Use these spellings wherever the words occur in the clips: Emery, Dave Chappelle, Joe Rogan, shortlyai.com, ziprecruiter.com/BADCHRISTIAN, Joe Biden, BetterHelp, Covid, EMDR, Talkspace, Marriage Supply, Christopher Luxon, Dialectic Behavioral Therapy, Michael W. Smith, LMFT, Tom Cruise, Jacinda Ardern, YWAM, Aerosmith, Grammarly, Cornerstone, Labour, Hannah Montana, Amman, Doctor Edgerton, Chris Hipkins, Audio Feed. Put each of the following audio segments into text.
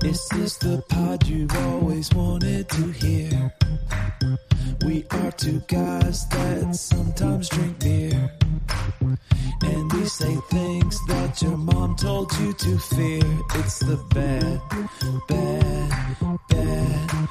This is the pod you've always wanted to hear. We are two guys that sometimes drink beer, and we say things that your mom told you to fear. It's the bad, bad, bad, bad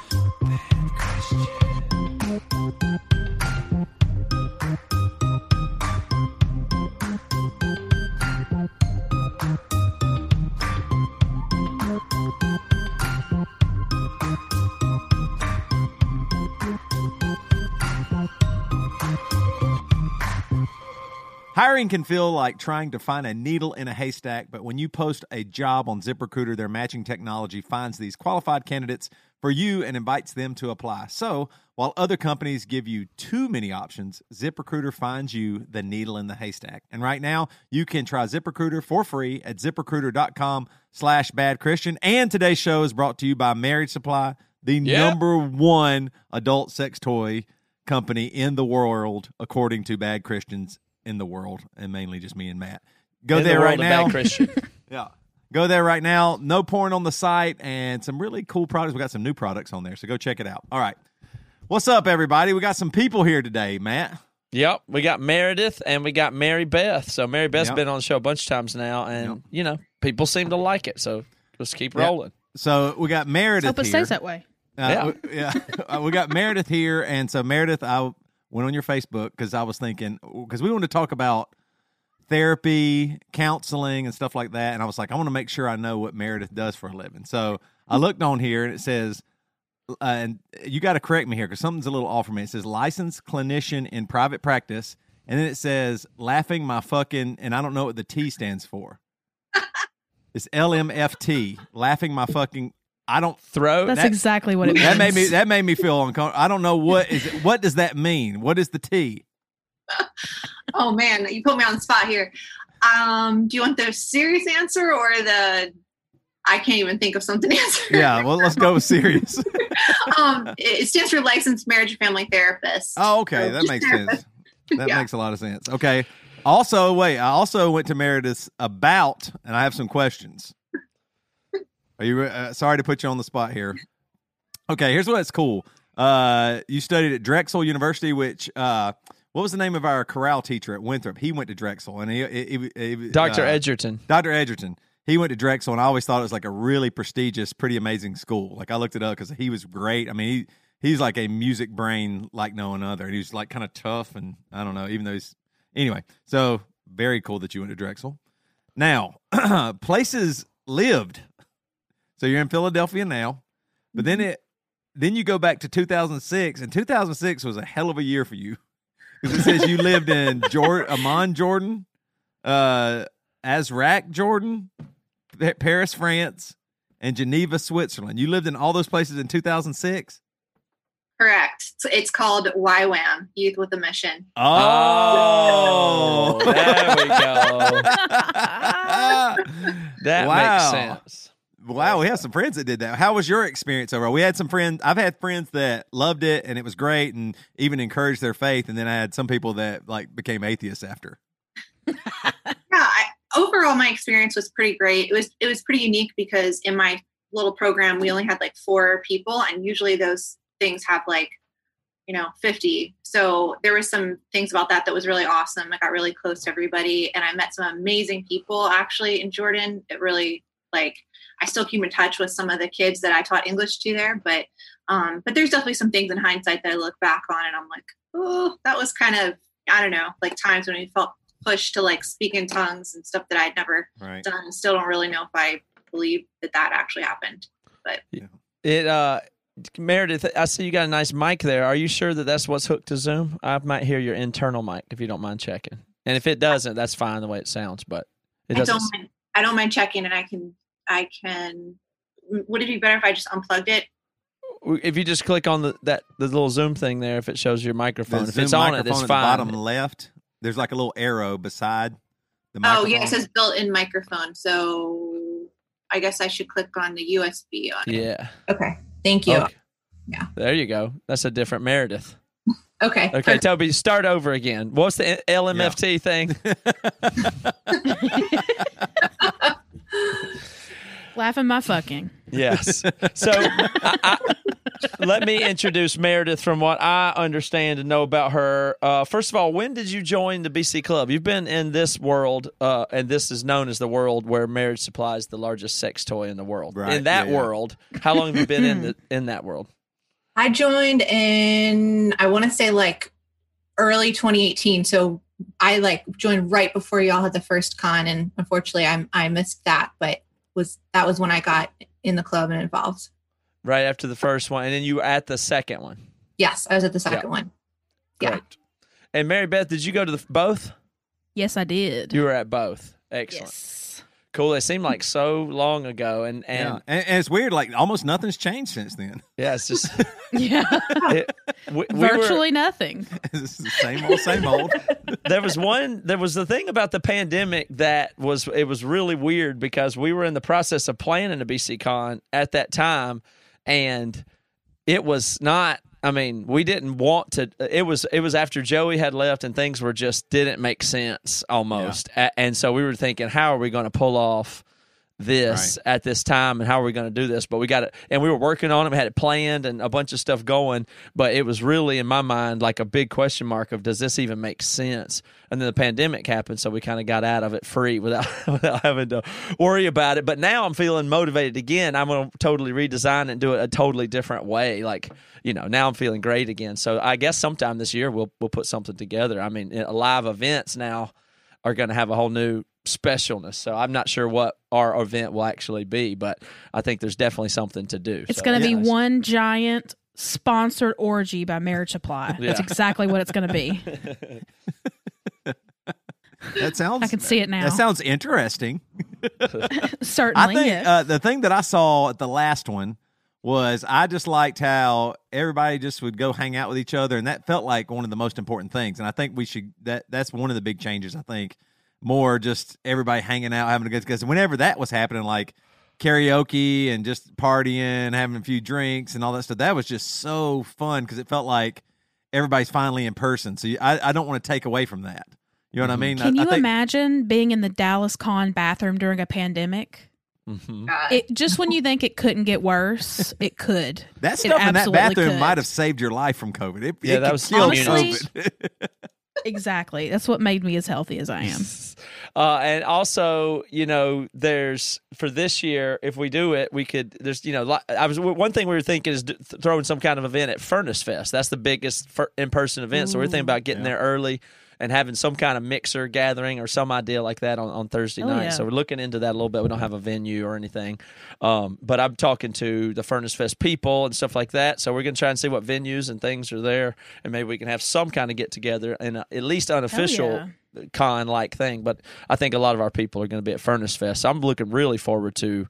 Hiring can feel like trying to find a needle in a haystack, but when you post a job on ZipRecruiter, their matching technology finds these qualified candidates for you and invites them to apply. So while other companies give you too many options, ZipRecruiter finds you the needle in the haystack. And right now, you can try ZipRecruiter for free at ZipRecruiter.com/BadChristian. And today's show is brought to you by Marriage Supply, the number one adult sex toy company in the world, according to Bad Christians. In the world, and mainly just me and Matt. Go there right now. Yeah. Go there right now. No porn on the site and some really cool products. We got some new products on there, so go check it out. All right. What's up, everybody? We got some people here today, Matt. Yep. We got Meredith and we got Mary Beth. So Mary Beth's been on the show a bunch of times now, and you know, people seem to like it. So just keep rolling. So we got Meredith. Hope it stays that way. We got Meredith here, and so Meredith, I went on your Facebook because I was thinking, because we wanted to talk about therapy, counseling, and stuff like that. And I was like, I want to make sure I know what Meredith does for a living. So I looked on here and it says, and you got to correct me here because something's a little off for me. It says licensed clinician in private practice. And then it says laughing my fucking, and I don't know what the T stands for. It's LMFT, laughing my fucking. I don't throw. That's exactly what it means. That made me feel uncomfortable. I don't know what does that mean? What is the T? Oh man, you put me on the spot here. Do you want the serious answer or the I can't even think of something answer? Yeah, well, let's go with serious. It stands for licensed marriage and family therapist. Oh, okay, that makes sense. That makes a lot of sense. Okay. Also, wait, I also went to Meredith's about, and I have some questions. Are you sorry to put you on the spot here? Okay, here's what's cool. You studied at Drexel University, which what was the name of our chorale teacher at Winthrop? He went to Drexel, and he Doctor Edgerton. Doctor Edgerton. He went to Drexel, and I always thought it was like a really prestigious, pretty amazing school. Like I looked it up because he was great. I mean, he's like a music brain like no one other, and he was like kind of tough, and I don't know, even though he's anyway. So very cool that you went to Drexel. Now, places lived. So you're in Philadelphia now, but then you go back to 2006, and 2006 was a hell of a year for you because it says you lived in Amman, Jordan, Azraq, Jordan, Paris, France, and Geneva, Switzerland. You lived in all those places in 2006. Correct. It's called YWAM, Youth with a Mission. Oh, there we go. That makes sense. Wow, we have some friends that did that. How was your experience overall? We had some friends. I've had friends that loved it and it was great and even encouraged their faith. And then I had some people that like became atheists after. Overall, my experience was pretty great. It was pretty unique because in my little program, we only had like 4 people. And usually those things have like, 50. So there were some things about that was really awesome. I got really close to everybody and I met some amazing people actually in Jordan. It really I still keep in touch with some of the kids that I taught English to there, but there's definitely some things in hindsight that I look back on and I'm like, oh, that was kind of, times when we felt push to like speak in tongues and stuff that I'd never done. Still don't really know if I believe that that actually happened. But it, Meredith, I see you got a nice mic there. Are you sure that that's what's hooked to Zoom? I might hear your internal mic if you don't mind checking. And if it doesn't, that's fine the way it sounds, but it doesn't. I don't mind checking, and I can, would it be better if I just unplugged it? If you just click on the little Zoom thing there, if it shows your microphone, if it's on it, it's fine. Bottom left, there's like a little arrow beside the microphone. Oh, yeah, it says built-in microphone. So I guess I should click on the USB on it. Yeah. Okay. Thank you. Okay. Yeah. There you go. That's a different Meredith. Okay. Okay, Toby, start over again. What's the LMFT thing? Laughing my fucking. Yes. So let me introduce Meredith from what I understand and know about her. First of all, when did you join the BC Club? You've been in this world, and this is known as the world where Marriage Supply is the largest sex toy in the world. Right. In that world, how long have you been in that world? I joined in, I want to say like early 2018. So I like joined right before y'all had the first con, and unfortunately I missed that, but that was when I got in the club and involved. Right after the first one. And then you were at the second one. Yes, I was at the second one. Yeah. Correct. And Mary Beth, did you go to both? Yes, I did. You were at both. Excellent. Yes. Cool. It seemed like so long ago. And it's weird. Like almost nothing's changed since then. Yeah, it's just. Yeah. Virtually nothing. It's the same old, same old. There was the thing about the pandemic that was really weird because we were in the process of planning a BC Con at that time, and it was not, I mean, we didn't want to, it was after Joey had left and things were just didn't make sense almost. Yeah. And so we were thinking, how are we going to pull off this at this time, and how are we going to do this? But we got it, and we were working on it, we had it planned and a bunch of stuff going, but it was really in my mind like a big question mark of does this even make sense? And then the pandemic happened, so we kind of got out of it free without having to worry about it. But now I'm feeling motivated again. I'm going to totally redesign it and do it a totally different way. Like, you know, now I'm feeling great again. So I guess sometime this year we'll put something together. I mean, live events now are going to have a whole new specialness. So I'm not sure what our event will actually be, but I think there's definitely something to do. It's going to be one giant sponsored orgy by Marriage Supply. Yeah. That's exactly what it's going to be. That sounds. I can see it now. That sounds interesting. Certainly. I think the thing that I saw at the last one was I just liked how everybody just would go hang out with each other, and that felt like one of the most important things. And I think we should. That's one of the big changes. I think. More just everybody hanging out, having a good, because whenever that was happening, like karaoke and just partying, having a few drinks and all that stuff, that was just so fun because it felt like everybody's finally in person. So I don't want to take away from that. You know what I mean? Can you imagine being in the Dallas Con bathroom during a pandemic? Mm-hmm. It, just when you think it couldn't get worse, it could. That stuff in that bathroom might have saved your life from COVID. It that was still COVID. Exactly. That's what made me as healthy as I am. And also, you know, there's for this year, if we do it, we could, there's, you know, one thing we were thinking is throwing some kind of event at Furnace Fest. That's the biggest in-person event. So we're thinking about getting there early and having some kind of mixer gathering or some idea like that on Thursday night. Yeah. So we're looking into that a little bit. We don't have a venue or anything. But I'm talking to the Furnace Fest people and stuff like that. So we're going to try and see what venues and things are there. And maybe we can have some kind of get-together and at least unofficial con-like thing. But I think a lot of our people are going to be at Furnace Fest. So I'm looking really forward to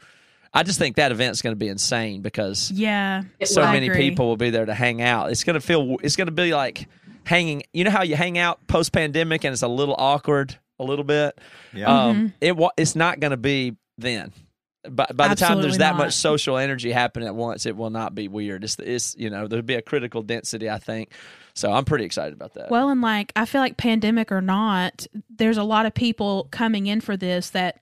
I just think that event's going to be insane because many people will be there to hang out. It's going to be like hanging, you know how you hang out post pandemic and it's a little awkward a little bit. Yeah. It's not going to be then. By the time there's that much social energy happening at once, it will not be weird. It's you know, there'll be a critical density, I think. So I'm pretty excited about that. Well, and like I feel like pandemic or not, there's a lot of people coming in for this that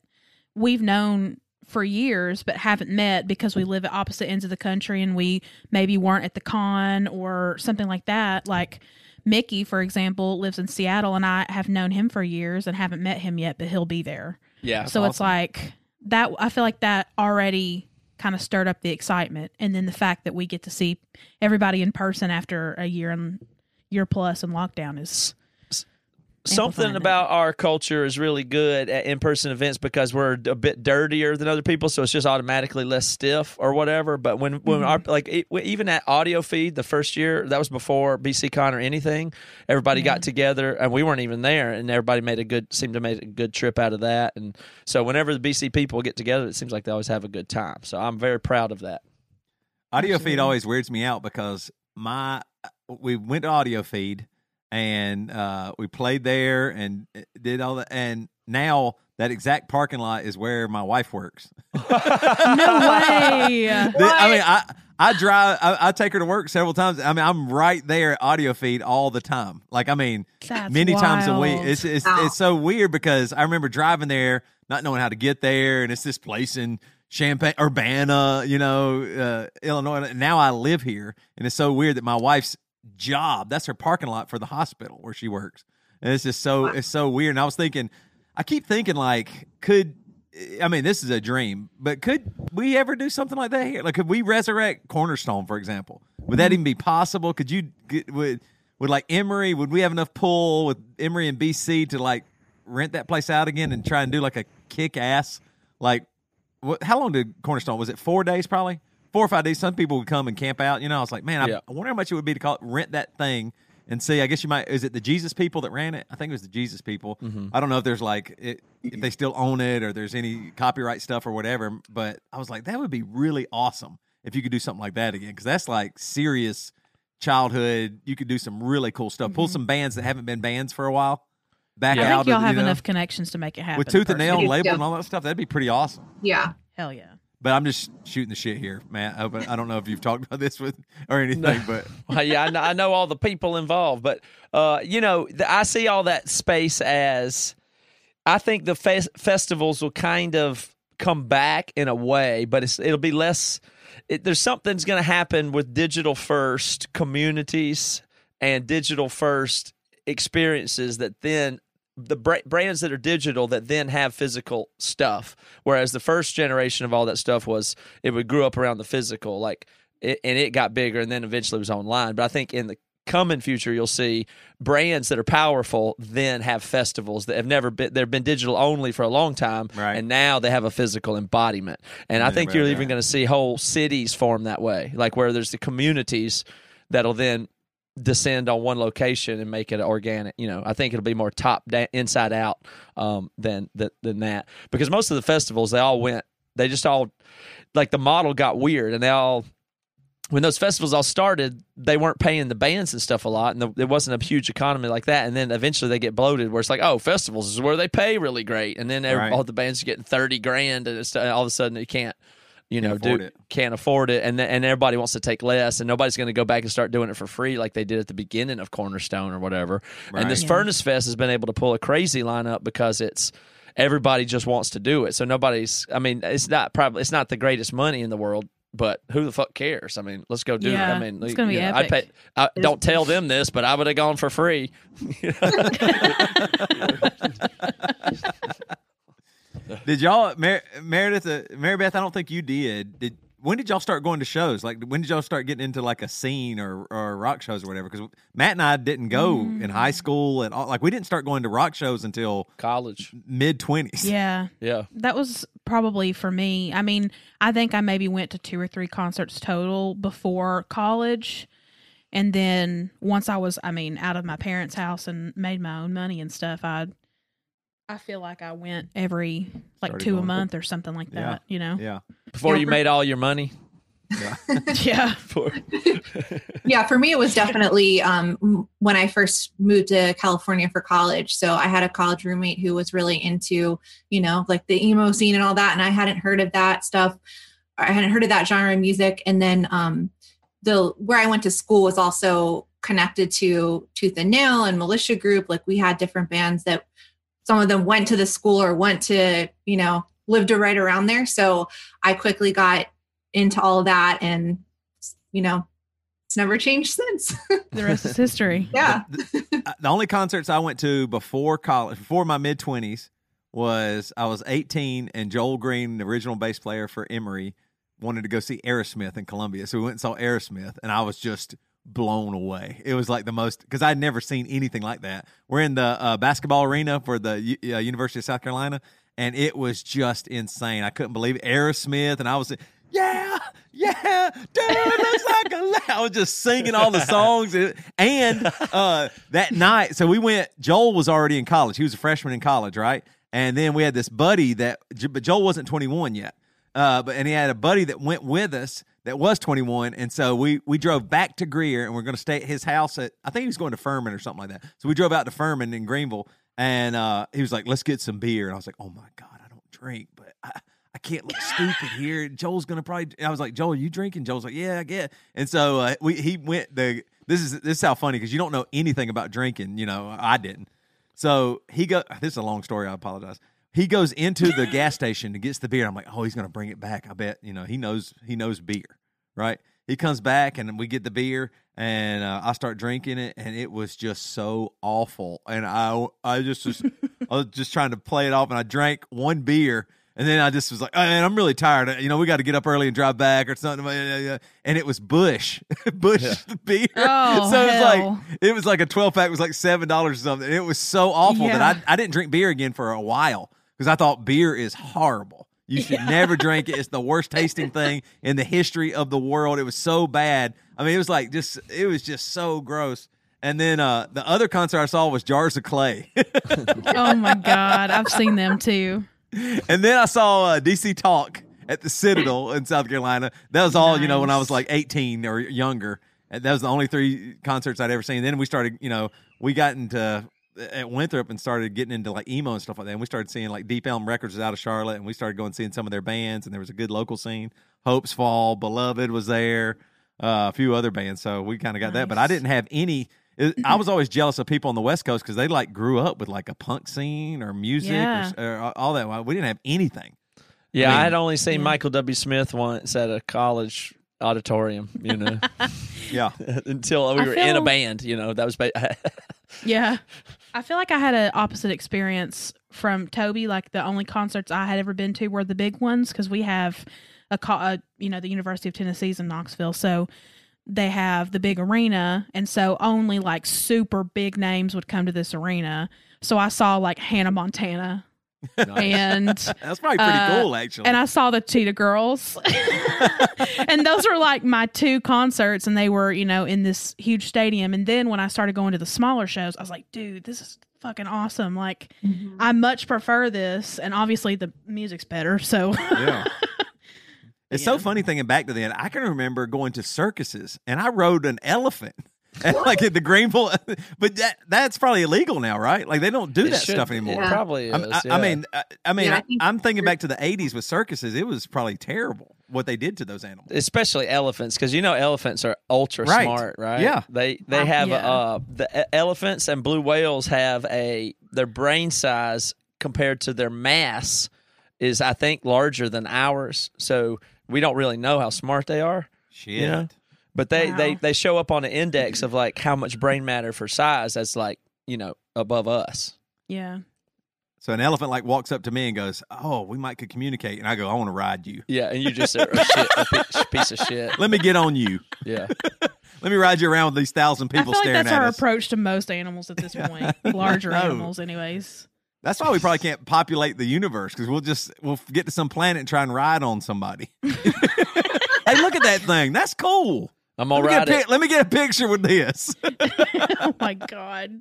we've known for years but haven't met because we live at opposite ends of the country and we maybe weren't at the con or something like that. Like Mickey, for example, lives in Seattle, and I have known him for years and haven't met him yet, but he'll be there. Yeah. So It's like that. I feel like that already kind of stirred up the excitement. And then the fact that we get to see everybody in person after a year plus in lockdown is Something about our culture is really good at in-person events because we're a bit dirtier than other people, so it's just automatically less stiff or whatever. But when our, like, even at Audio Feed the first year, that was before BCCon or anything, everybody got together and we weren't even there, and everybody made a good, seemed to make a good trip out of that. And so whenever the BC people get together, it seems like they always have a good time. So I'm very proud of that. Audio Feed always weirds me out because we went to Audio Feed. And we played there and did all that. And now that exact parking lot is where my wife works. No way. I drive. I take her to work several times. I mean, I'm right there at Audio Feed all the time. Like, I mean, that's many wild. Times a week. It's so weird because I remember driving there, not knowing how to get there. And it's this place in Champaign, Urbana, Illinois. And now I live here. And it's so weird that my wife's job, that's her parking lot for the hospital where she works, and it's just so it's so weird. And I keep thinking like, this is a dream, but could we ever do something like that here? Like, could we resurrect Cornerstone, for example? Would that even be possible? Could you would like Emery, would we have enough pull with Emery and BC to like rent that place out again and try and do like a kick-ass, like, how long did Cornerstone, was it 4 days, probably 4 or 5 days? Some people would come and camp out, I was like, man, I wonder how much it would be to rent that thing and see. I guess is it the Jesus people that ran it? I think it was the Jesus people. Mm-hmm. I don't know if there's like, if they still own it or there's any copyright stuff or whatever, but I was like, that would be really awesome if you could do something like that again, because that's like serious childhood. You could do some really cool stuff. Mm-hmm. Pull some bands that haven't been bands for a while. Back out. I think y'all have enough connections to make it happen. With Tooth and Nail label and all that stuff, that'd be pretty awesome. Yeah. Hell yeah. But I'm just shooting the shit here, Matt. I don't know if you've talked about this or anything, but well, yeah, I know all the people involved. But I see all that space as, I think the festivals will kind of come back in a way, but it'll be less. There's something's going to happen with digital first communities and digital first experiences that then. The brands that are digital that then have physical stuff, whereas the first generation of all that stuff was grew up around the physical, and it got bigger and then eventually was online. But I think in the coming future, you'll see brands that are powerful then have festivals that have never been. They've been digital only for a long time, right. And now they have a physical embodiment. And I think you're even going to see whole cities form that way, like where there's the communities that'll then descend on one location and make it organic. I think it'll be more inside out than that, because most of the festivals, the model got weird, and when those festivals all started, they weren't paying the bands and stuff a lot, and it wasn't a huge economy like that. And then eventually they get bloated where it's like, oh, festivals is where they pay really great, and then all the bands are getting $30,000, and it's all of a sudden you can't can't afford it, and everybody wants to take less, and nobody's going to go back and start doing it for free like they did at the beginning of Cornerstone or whatever. Right. And this Furnace Fest has been able to pull a crazy lineup because it's everybody just wants to do it. So nobody's. I mean, it's not the greatest money in the world, but who the fuck cares? I mean, let's go do it. I mean, it's going to be epic. Don't tell them this, but I would have gone for free. Did y'all, Mary Beth, I don't think you did. When did y'all start going to shows? Like, when did y'all start getting into like a scene or rock shows or whatever? Because Matt and I didn't go in high school at all. Like, we didn't start going to rock shows until college, mid-20s. Yeah. Yeah. That was probably for me. I mean, I think I maybe went to 2 or 3 concerts total before college. And then once I was, out of my parents' house and made my own money and stuff, I feel like I went every, like, 2 a month or something like that, Yeah. Before you made all your money. Yeah. Yeah. Yeah, for me, it was definitely when I first moved to California for college. So I had a college roommate who was really into, like the emo scene and all that. And I hadn't heard of that stuff. I hadn't heard of that genre of music. And then where I went to school was also connected to Tooth and Nail and Militia Group. Like, we had different bands that some of them went to the school or lived right around there. So I quickly got into all of that, and, it's never changed since. The rest is history. Yeah. The only concerts I went to before college, before my mid-20s, was I was 18, and Joel Green, the original bass player for Emery, wanted to go see Aerosmith in Columbia. So we went and saw Aerosmith, and I was just blown away. It was like the most, because I'd never seen anything like that. We're in the basketball arena for the University of South Carolina, and it was just insane. I couldn't believe it. Aerosmith, and I was, yeah, dude, looks like a I was just singing all the songs. And that night, so we went, Joel was already in college. He was a freshman in college, right? And then we had this buddy that, but Joel wasn't 21 yet. And he had a buddy that went with us that was 21. And so we drove back to Greer, and we're going to stay at his house at, I think he was going to Furman or something like that. So we drove out to Furman in Greenville, and he was like, let's get some beer. And I was like, oh my God, I don't drink, but I can't look stupid here. Joel's going to probably, I was like, Joel, are you drinking? Joel's like, yeah, I guess. And so he went, this is how funny, because you don't know anything about drinking. You know, I didn't. So he goes, this is a long story, I apologize. He goes into the gas station and gets the beer. I'm like, oh, he's going to bring it back. I bet, you know, he knows beer, right? He comes back, and we get the beer, and I start drinking it, and it was just so awful. And I was just trying to play it off, and I drank one beer, and then I just was like, oh, man, I'm really tired. You know, we got to get up early and drive back or something. And it was Bush beer. Oh, so it was like a 12-pack was like $7 or something. It was so awful that I didn't drink beer again for a while, because I thought beer is horrible. You should never drink it. It's the worst tasting thing in the history of the world. It was so bad. I mean, it was just so gross. And then the other concert I saw was Jars of Clay. Oh, my God. I've seen them, too. And then I saw DC Talk at the Citadel in South Carolina. That was all, nice. You know, when I was like 18 or younger. That was the only three concerts I'd ever seen. And then we started, you know, we got into at Winthrop and started getting into like emo and stuff like that. And we started seeing like Deep Elm Records out of Charlotte, and we started going and seeing some of their bands. And there was a good local scene. Hope's Fall, Beloved was there, a few other bands. So we kind of got that. But I didn't have any. I was always jealous of people on the West Coast, because they like grew up with like a punk scene or music or all that. We didn't have anything. Yeah, I had only seen Michael W. Smith once at a college auditorium, you know. Yeah. Until we were in a band, you know. That was yeah. I feel like I had an opposite experience from Toby. Like, the only concerts I had ever been to were the big ones, because we have the University of Tennessee's in Knoxville. So they have the big arena, and so only like super big names would come to this arena. So I saw like Hannah Montana. Nice. And that's probably pretty cool, actually. And I saw the Cheetah Girls. And those are like my two concerts, and they were, you know, in this huge stadium. And then when I started going to the smaller shows, I was like, dude, this is fucking awesome. Like, I much prefer this, and obviously the music's better, so yeah. It's so funny thinking back to then. I can remember going to circuses, and I rode an elephant, like at the Greenville. But that's probably illegal now, right? Like, they don't do that stuff anymore. Yeah. Probably is. I'm thinking back to the 80s with circuses. It was probably terrible what they did to those animals, especially elephants, because you know elephants are ultra smart, right? Yeah, they have the elephants and blue whales have their brain size compared to their mass is, I think, larger than ours. So we don't really know how smart they are. Shit. You know? But they show up on an index of like how much brain matter for size that's like, you know, above us. Yeah. So an elephant like walks up to me and goes, oh, we might could communicate. And I go, I want to ride you. Yeah. And you just say, oh, shit, a piece of shit. Let me get on you. Yeah. Let me ride you around with these 1,000 people staring at us. I feel like that's our approach to most animals at this point. Larger animals anyways. That's why we probably can't populate the universe, because we'll get to some planet and try and ride on somebody. Hey, look at that thing. That's cool. I'm all right. Let me get a picture with this. Oh, my God.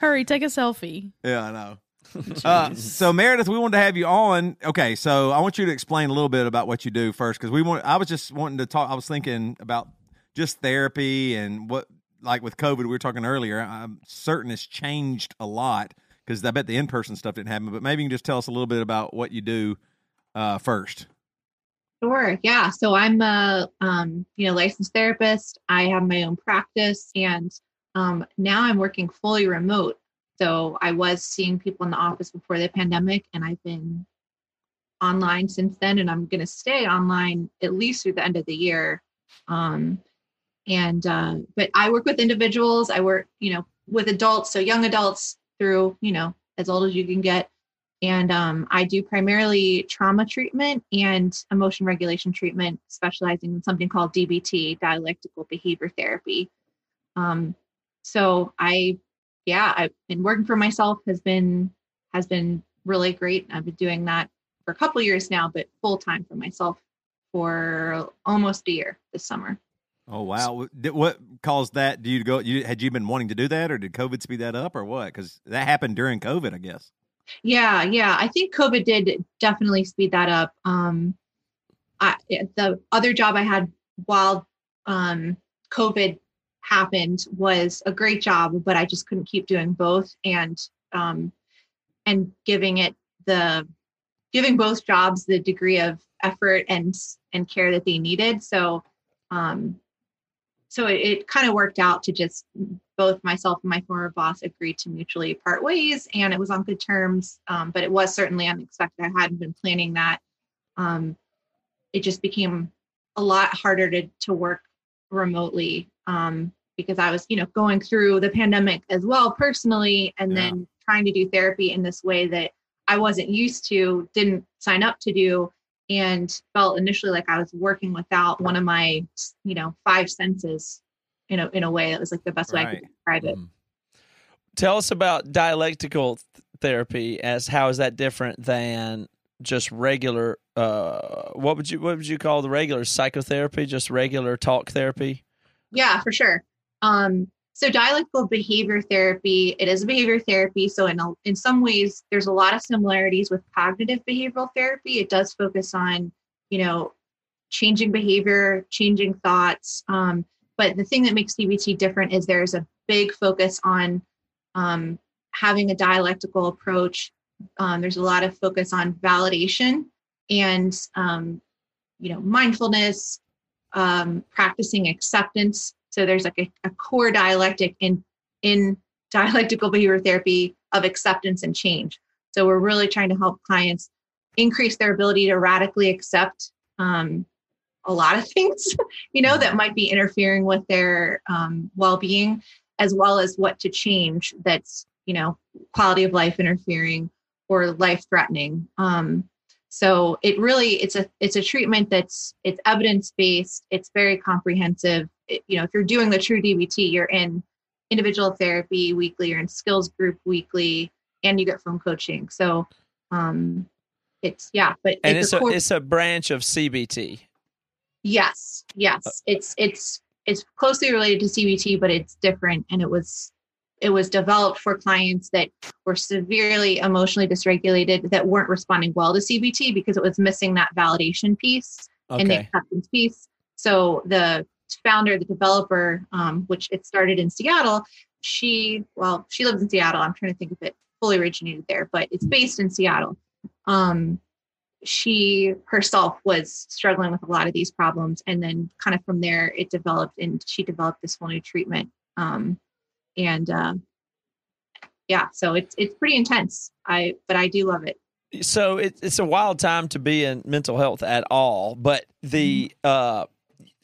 Hurry, take a selfie. Yeah, I know. So, Meredith, we wanted to have you on. Okay, so I want you to explain a little bit about what you do first, because I was just wanting to talk. I was thinking about just therapy and what, like with COVID, we were talking earlier. I'm certain it's changed a lot, because I bet the in-person stuff didn't happen, but maybe you can just tell us a little bit about what you do first. Sure. Yeah. So I'm a licensed therapist. I have my own practice, and now I'm working fully remote. So I was seeing people in the office before the pandemic, and I've been online since then, and I'm going to stay online at least through the end of the year. But I work with individuals. I work, with adults, so young adults, through, as old as you can get. And I do primarily trauma treatment and emotion regulation treatment, specializing in something called DBT, Dialectic Behavioral Therapy. So I've been working for myself has been really great. I've been doing that for a couple of years now, but full time for myself for almost a year this summer. Oh, wow. What caused that? Do you go, had you been wanting to do that, or did COVID speed that up, or what? 'Cause that happened during COVID, I guess. Yeah. I think COVID did definitely speed that up. The other job I had while COVID happened was a great job, but I just couldn't keep doing both, and giving both jobs the degree of effort and care that they needed. So it kind of worked out to just both myself and my former boss agreed to mutually part ways, and it was on good terms. But it was certainly unexpected. I hadn't been planning that. It just became a lot harder to work remotely, because I was, going through the pandemic as well personally, and then trying to do therapy in this way that I wasn't used to, didn't sign up to do, and felt initially like I was working without one of my, 5 senses, in a way that was like the best way I could describe it. Tell us about dialectical therapy as how is that different than just regular, what would you call the regular psychotherapy, just regular talk therapy? Yeah, for sure. So dialectical behavior therapy, it is a behavior therapy. So in some ways, there's a lot of similarities with cognitive behavioral therapy. It does focus on, changing behavior, changing thoughts. But the thing that makes CBT different is there's a big focus on having a dialectical approach. There's a lot of focus on validation and, mindfulness, practicing acceptance. So there's like a core dialectic in dialectical behavior therapy of acceptance and change. So we're really trying to help clients increase their ability to radically accept a lot of things, that might be interfering with their well-being, as well as what to change that's, quality of life interfering or life threatening. So it really, it's a treatment that's evidence-based. It's very comprehensive. If you're doing the true DBT, you're in individual therapy weekly, you're in skills group weekly, and you get from coaching. So it's a branch of CBT. Yes. It's closely related to CBT, but it's different. And it was developed for clients that were severely emotionally dysregulated that weren't responding well to CBT because it was missing that validation piece and the acceptance piece. So the founder, the developer, which it started in Seattle. She lives in Seattle. I'm trying to think if it fully originated there, but it's based in Seattle. She herself was struggling with a lot of these problems. And then kind of from there, it developed and she developed this whole new treatment. So it's pretty intense. But I do love it. So it's a wild time to be in mental health at all, but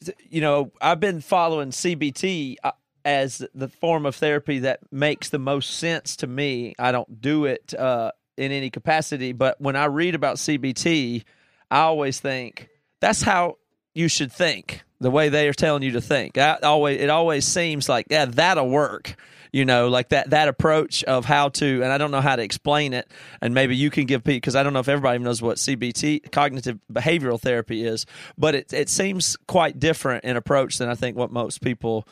I've been following CBT as the form of therapy that makes the most sense to me. I don't do it in any capacity, but when I read about CBT, I always think that's how you should think, the way they are telling you to think. It always seems like, yeah, that'll work, like that approach of how to, and I don't know how to explain it, and maybe you can give people, because I don't know if everybody knows what CBT, cognitive behavioral therapy, is, but it seems quite different in approach than I think what most people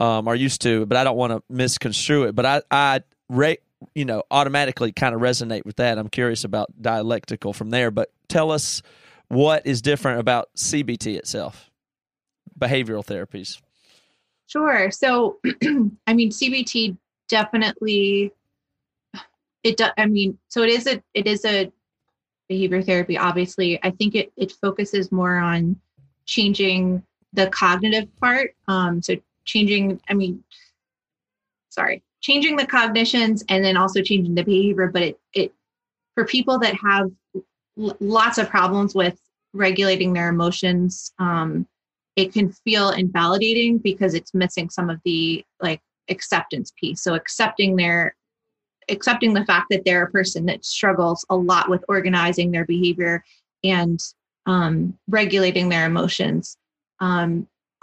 are used to, but I don't want to misconstrue it, but I automatically kind of resonate with that. I'm curious about dialectical from there, but tell us what is different about CBT itself, behavioral therapies. Sure. So, CBT definitely, it is a behavior therapy, obviously. I think it focuses more on changing the cognitive part. Changing the cognitions and then also changing the behavior. But it for people that have lots of problems with regulating their emotions, it can feel invalidating because it's missing some of the acceptance piece. So accepting the fact that they're a person that struggles a lot with organizing their behavior and regulating their emotions. A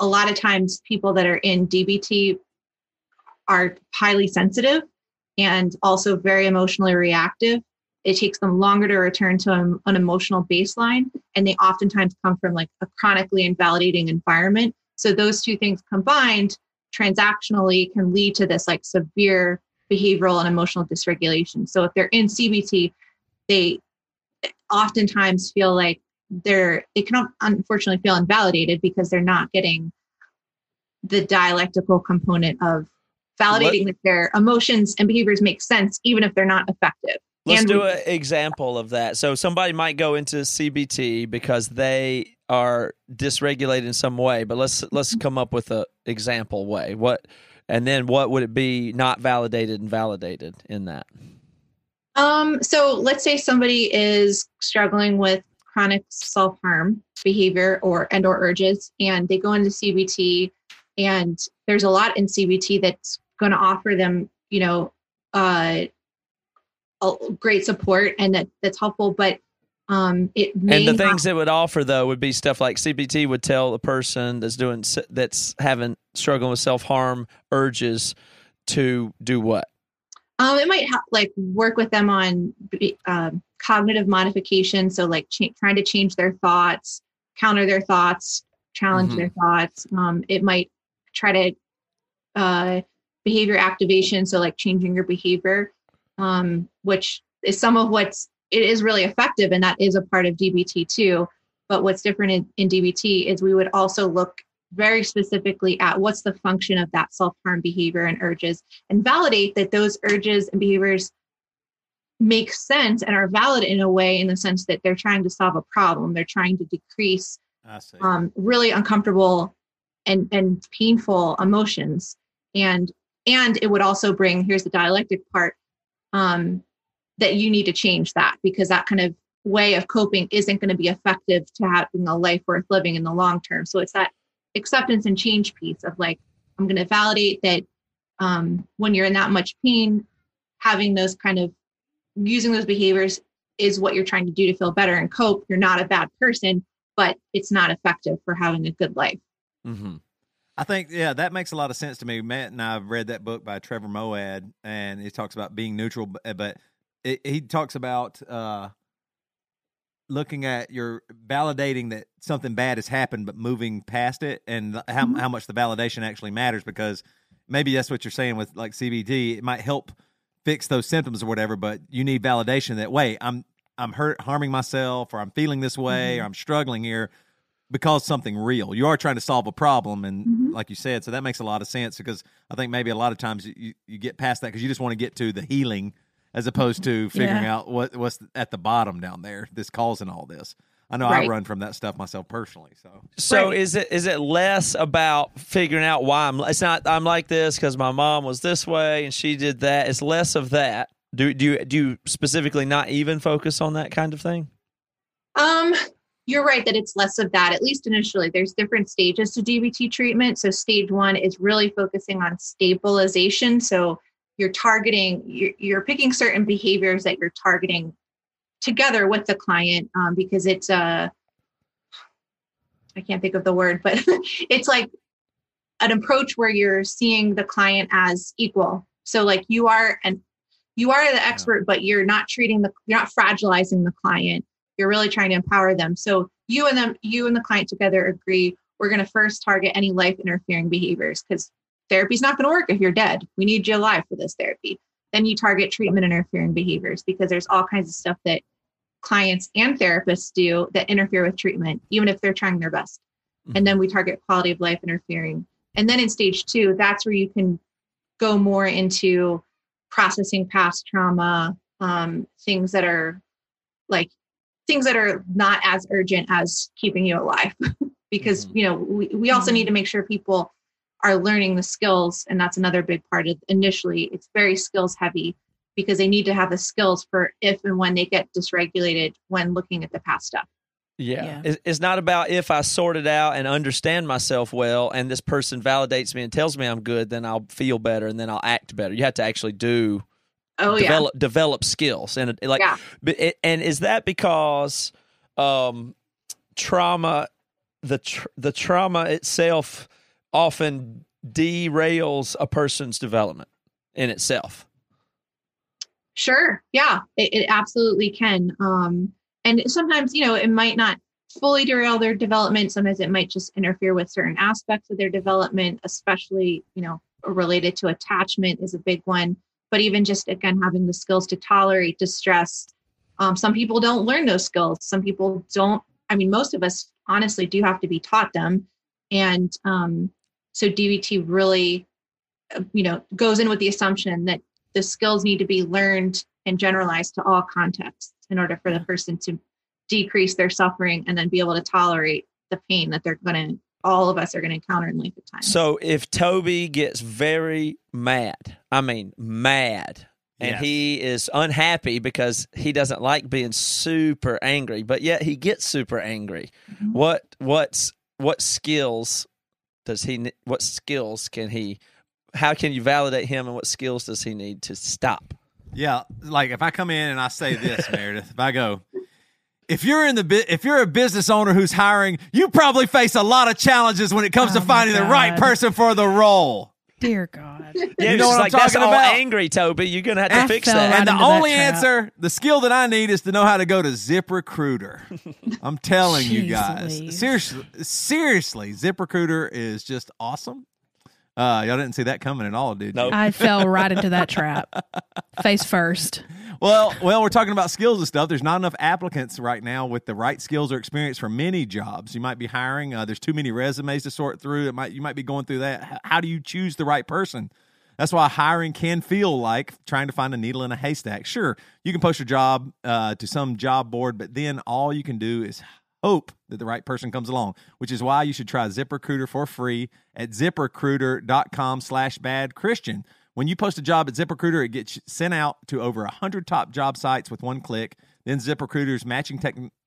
lot of times people that are in DBT are highly sensitive and also very emotionally reactive. It takes them longer to return to an emotional baseline, and they oftentimes come from like a chronically invalidating environment. So those two things combined transactionally can lead to this like severe behavioral and emotional dysregulation. So if they're in CBT, they oftentimes feel like they can unfortunately feel invalidated because they're not getting the dialectical component of validating that their emotions and behaviors make sense, even if they're not effective. Let's do an example of that. So somebody might go into CBT because they are dysregulated in some way, but let's come up with an example way. What would it be not validated and validated in that? So let's say somebody is struggling with chronic self-harm behavior or urges, and they go into CBT, and there's a lot in CBT that's going to offer them, great support, and that's helpful, but things that would offer though would be stuff like CBT would tell the person struggling with self-harm urges to do what? It might work with them on cognitive modification, so like trying to change their thoughts, counter their thoughts, challenge their thoughts. It might try to behavior activation, so like changing your behavior. Which is some of it is really effective, and that is a part of DBT too. But what's different in DBT is we would also look very specifically at what's the function of that self-harm behavior and urges, and validate that those urges and behaviors make sense and are valid in a way, in the sense that they're trying to solve a problem. They're trying to decrease really uncomfortable and painful emotions. And it would also bring, here's the dialectic part, that you need to change that, because that kind of way of coping isn't going to be effective to having a life worth living in the long term. So it's that acceptance and change piece of like, I'm going to validate that when you're in that much pain, having those kind of using those behaviors is what you're trying to do to feel better and cope. You're not a bad person, but it's not effective for having a good life. Mm-hmm. I think, that makes a lot of sense to me. Matt and I have read that book by Trevor Moad, and he talks about being neutral, but he talks about looking at your validating that something bad has happened, but moving past it, and how much the validation actually matters, because maybe that's what you're saying with like CBT. It might help fix those symptoms or whatever, but you need validation that, wait, I'm hurt, harming myself, or I'm feeling this way, or I'm struggling here. Because something real, you are trying to solve a problem, and like you said, so that makes a lot of sense. Because I think maybe a lot of times you get past that because you just want to get to the healing, as opposed to figuring out what's at the bottom down there that's causing all this. I know I run from that stuff myself personally. So is it less about figuring out why I'm like this because my mom was this way and she did that? It's less of that. Do you specifically not even focus on that kind of thing? You're right that it's less of that, at least initially. There's different stages to DBT treatment. So stage one is really focusing on stabilization. So you're targeting, you're picking certain behaviors that you're targeting together with the client, because it's I can't think of the word, but it's like an approach where you're seeing the client as equal. So like you are the expert, but you're not fragilizing the client. You're really trying to empower them. So you and the client together agree, we're going to first target any life interfering behaviors, because therapy's not going to work if you're dead. We need you alive for this therapy. Then you target treatment interfering behaviors, because there's all kinds of stuff that clients and therapists do that interfere with treatment, even if they're trying their best. Mm-hmm. And then we target quality of life interfering. And then in stage two, that's where you can go more into processing past trauma, things that are not as urgent as keeping you alive, because, we also need to make sure people are learning the skills. And that's another big part of initially, it's very skills heavy, because they need to have the skills for if and when they get dysregulated when looking at the past stuff. Yeah. It's not about if I sort it out and understand myself well, and this person validates me and tells me I'm good, then I'll feel better and then I'll act better. You have to actually develop skills, and and is that because trauma, the trauma itself often derails a person's development in itself? Sure. Yeah, it absolutely can. And sometimes, it might not fully derail their development. Sometimes it might just interfere with certain aspects of their development, especially, related to attachment is a big one. But even just, again, having the skills to tolerate distress. Some people don't learn those skills. Some people don't. Most of us honestly do have to be taught them. And so DBT really, goes in with the assumption that the skills need to be learned and generalized to all contexts in order for the person to decrease their suffering and then be able to tolerate the pain that all of us are going to encounter in life at times. So if Toby gets very mad, and yes, he is unhappy because he doesn't like being super angry, but yet he gets super angry, mm-hmm, how can you validate him, and what skills does he need to stop? Yeah. Like if I come in and I say this, Meredith, if you're a business owner who's hiring, you probably face a lot of challenges when it comes to finding the right person for the role. Dear God. Yeah, you know what I'm talking about? All angry, Toby. You're going to have to fix that. And the only answer, the skill that I need, is to know how to go to ZipRecruiter. I'm telling you guys. Seriously, ZipRecruiter is just awesome. Y'all didn't see that coming at all, did you? Nope. I fell right into that trap. Face first. Well, we're talking about skills and stuff. There's not enough applicants right now with the right skills or experience for many jobs you might be hiring. There's too many resumes to sort through. You might be going through that. How do you choose the right person? That's why hiring can feel like trying to find a needle in a haystack. Sure, you can post your job to some job board, but then all you can do is hope that the right person comes along, which is why you should try ZipRecruiter for free at ZipRecruiter.com/badchristian. When you post a job at ZipRecruiter, it gets sent out to over 100 top job sites with one click. Then ZipRecruiter's matching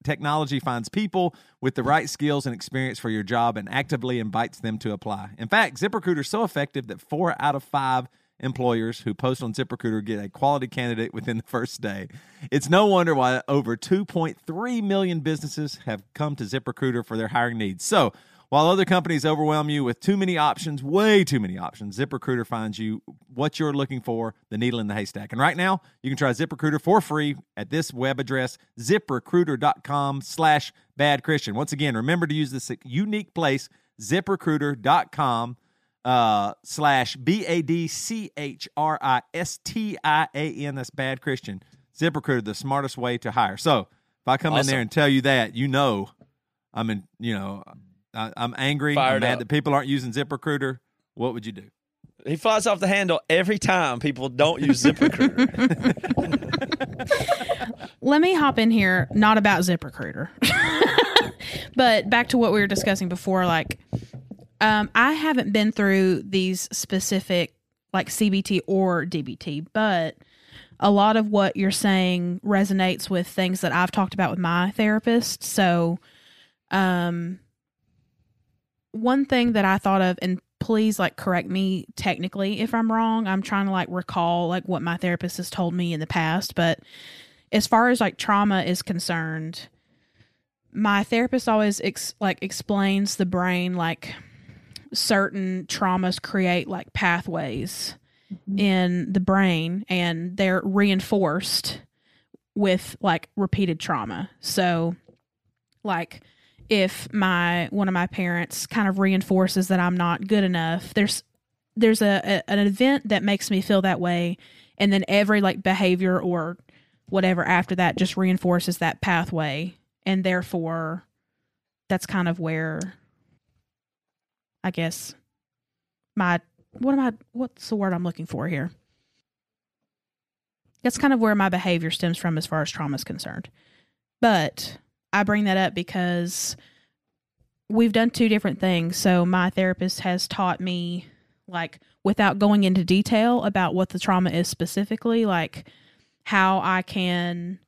technology finds people with the right skills and experience for your job and actively invites them to apply. In fact, ZipRecruiter is so effective that 4 out of 5 employers who post on ZipRecruiter get a quality candidate within the first day. It's no wonder why over 2.3 million businesses have come to ZipRecruiter for their hiring needs. So, while other companies overwhelm you with too many options, way too many options, ZipRecruiter finds you what you're looking for, the needle in the haystack. And right now, you can try ZipRecruiter for free at this web address, ZipRecruiter.com/badchristian. Once again, remember to use this unique place, ZipRecruiter.com/BADCHRISTIAN. That's Bad Christian. ZipRecruiter, the smartest way to hire. So if I come in there and tell you that, I'm angry, I'm mad that people aren't using ZipRecruiter. What would you do? He flies off the handle every time people don't use ZipRecruiter. Let me hop in here, not about ZipRecruiter, but back to what we were discussing before. I haven't been through these specific, CBT or DBT, but a lot of what you're saying resonates with things that I've talked about with my therapist. So, one thing that I thought of, and please correct me technically if I'm wrong. I'm trying to recall what my therapist has told me in the past, but as far as trauma is concerned, my therapist always explains the brain certain traumas create pathways, mm-hmm, in the brain, and they're reinforced with repeated trauma. So if one of my parents kind of reinforces that I'm not good enough, there's an event that makes me feel that way, and then every behavior or whatever after that just reinforces that pathway, and therefore that's kind of where I guess what's the word I'm looking for here? That's kind of where my behavior stems from as far as trauma is concerned. But I bring that up because we've done two different things. So my therapist has taught me, without going into detail about what the trauma is specifically, how I can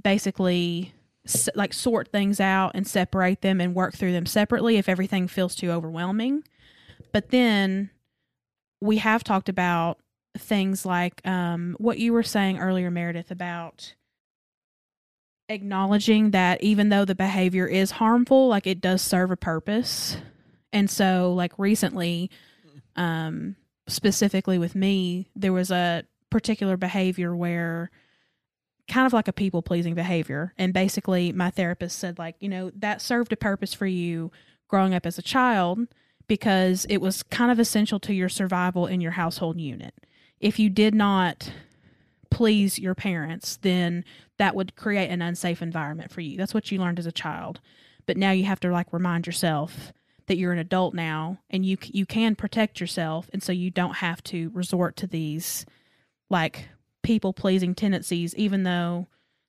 basically sort things out and separate them and work through them separately if everything feels too overwhelming. But then we have talked about things what you were saying earlier, Meredith, about acknowledging that even though the behavior is harmful, it does serve a purpose, And so like recently, specifically with me, there was a particular behavior where kind of like a people pleasing behavior. And basically my therapist said like, you know, that served a purpose for you growing up as a child because it was kind of essential to your survival in your household unit. If you did not please your parents, then that would create an unsafe environment for you. That's what you learned as a child. But now you have to like remind yourself that you're an adult now and you can protect yourself. And so you don't have to resort to these like people pleasing tendencies, even though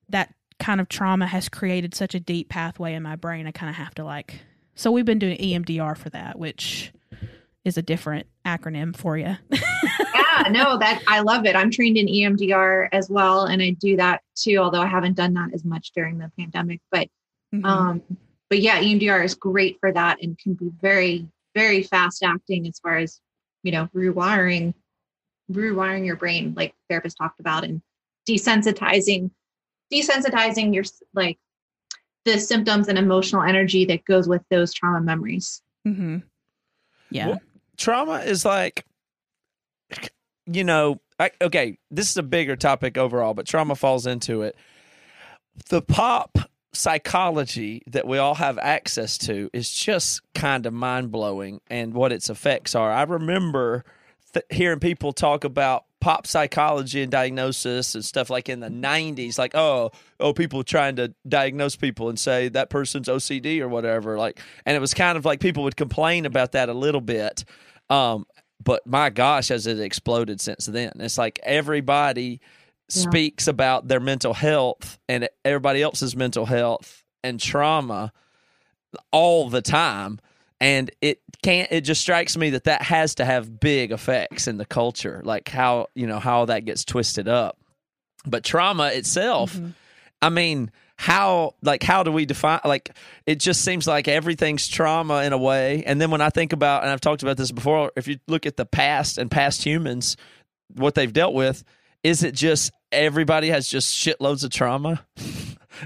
that kind of trauma has created such a deep pathway in my brain. I kind of have to like, so we've been doing EMDR for that, which is a different acronym for you. Yeah, no, that I love it. I'm trained in EMDR as well. And I do that too, although I haven't done that as much during the pandemic, but yeah, EMDR is great for that and can be very, very fast acting as far as, you know, rewiring your brain, like therapist talked about, and desensitizing your, like the symptoms and emotional energy that goes with those trauma memories. Mm-hmm. Yeah. Well, trauma is like, you know, okay, this is a bigger topic overall, but trauma falls into it. The pop psychology that we all have access to is just kind of mind blowing and what its effects are. I remember hearing people talk about pop psychology and diagnosis and stuff like in the 90s, like, oh, people trying to diagnose people and say that person's OCD or whatever. Like, and it was kind of like people would complain about that a little bit. But my gosh, has it exploded since then? It's like everybody speaks about their mental health and everybody else's mental health and trauma all the time. And it just strikes me that has to have big effects in the culture, like how, you know, how that gets twisted up. But trauma itself, I mean, how do we define, like, it just seems like everything's trauma in a way. And then when I think about, and I've talked about this before, if you look at the past and past humans, what they've dealt with, is it just everybody has just shitloads of trauma?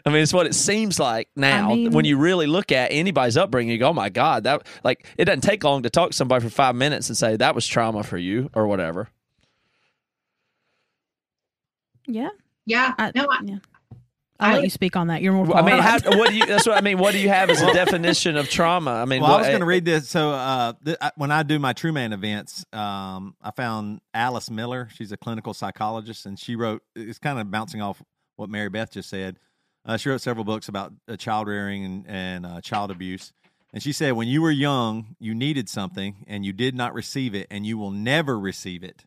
I mean, it's what it seems like now. I mean, when you really look at anybody's upbringing, you go, oh my God, that, like, it doesn't take long to talk to somebody for 5 minutes and say that was trauma for you or whatever. Yeah. Yeah. I'll let you speak on that. You're more qualified. I mean, what do you have as a definition of trauma? I mean, I was going to read this. So when I do my True Man events, I found Alice Miller. She's a clinical psychologist, and she wrote, it's kind of bouncing off what Mary Beth just said. She wrote several books about child rearing and child abuse. And she said, when you were young, you needed something and you did not receive it, and you will never receive it.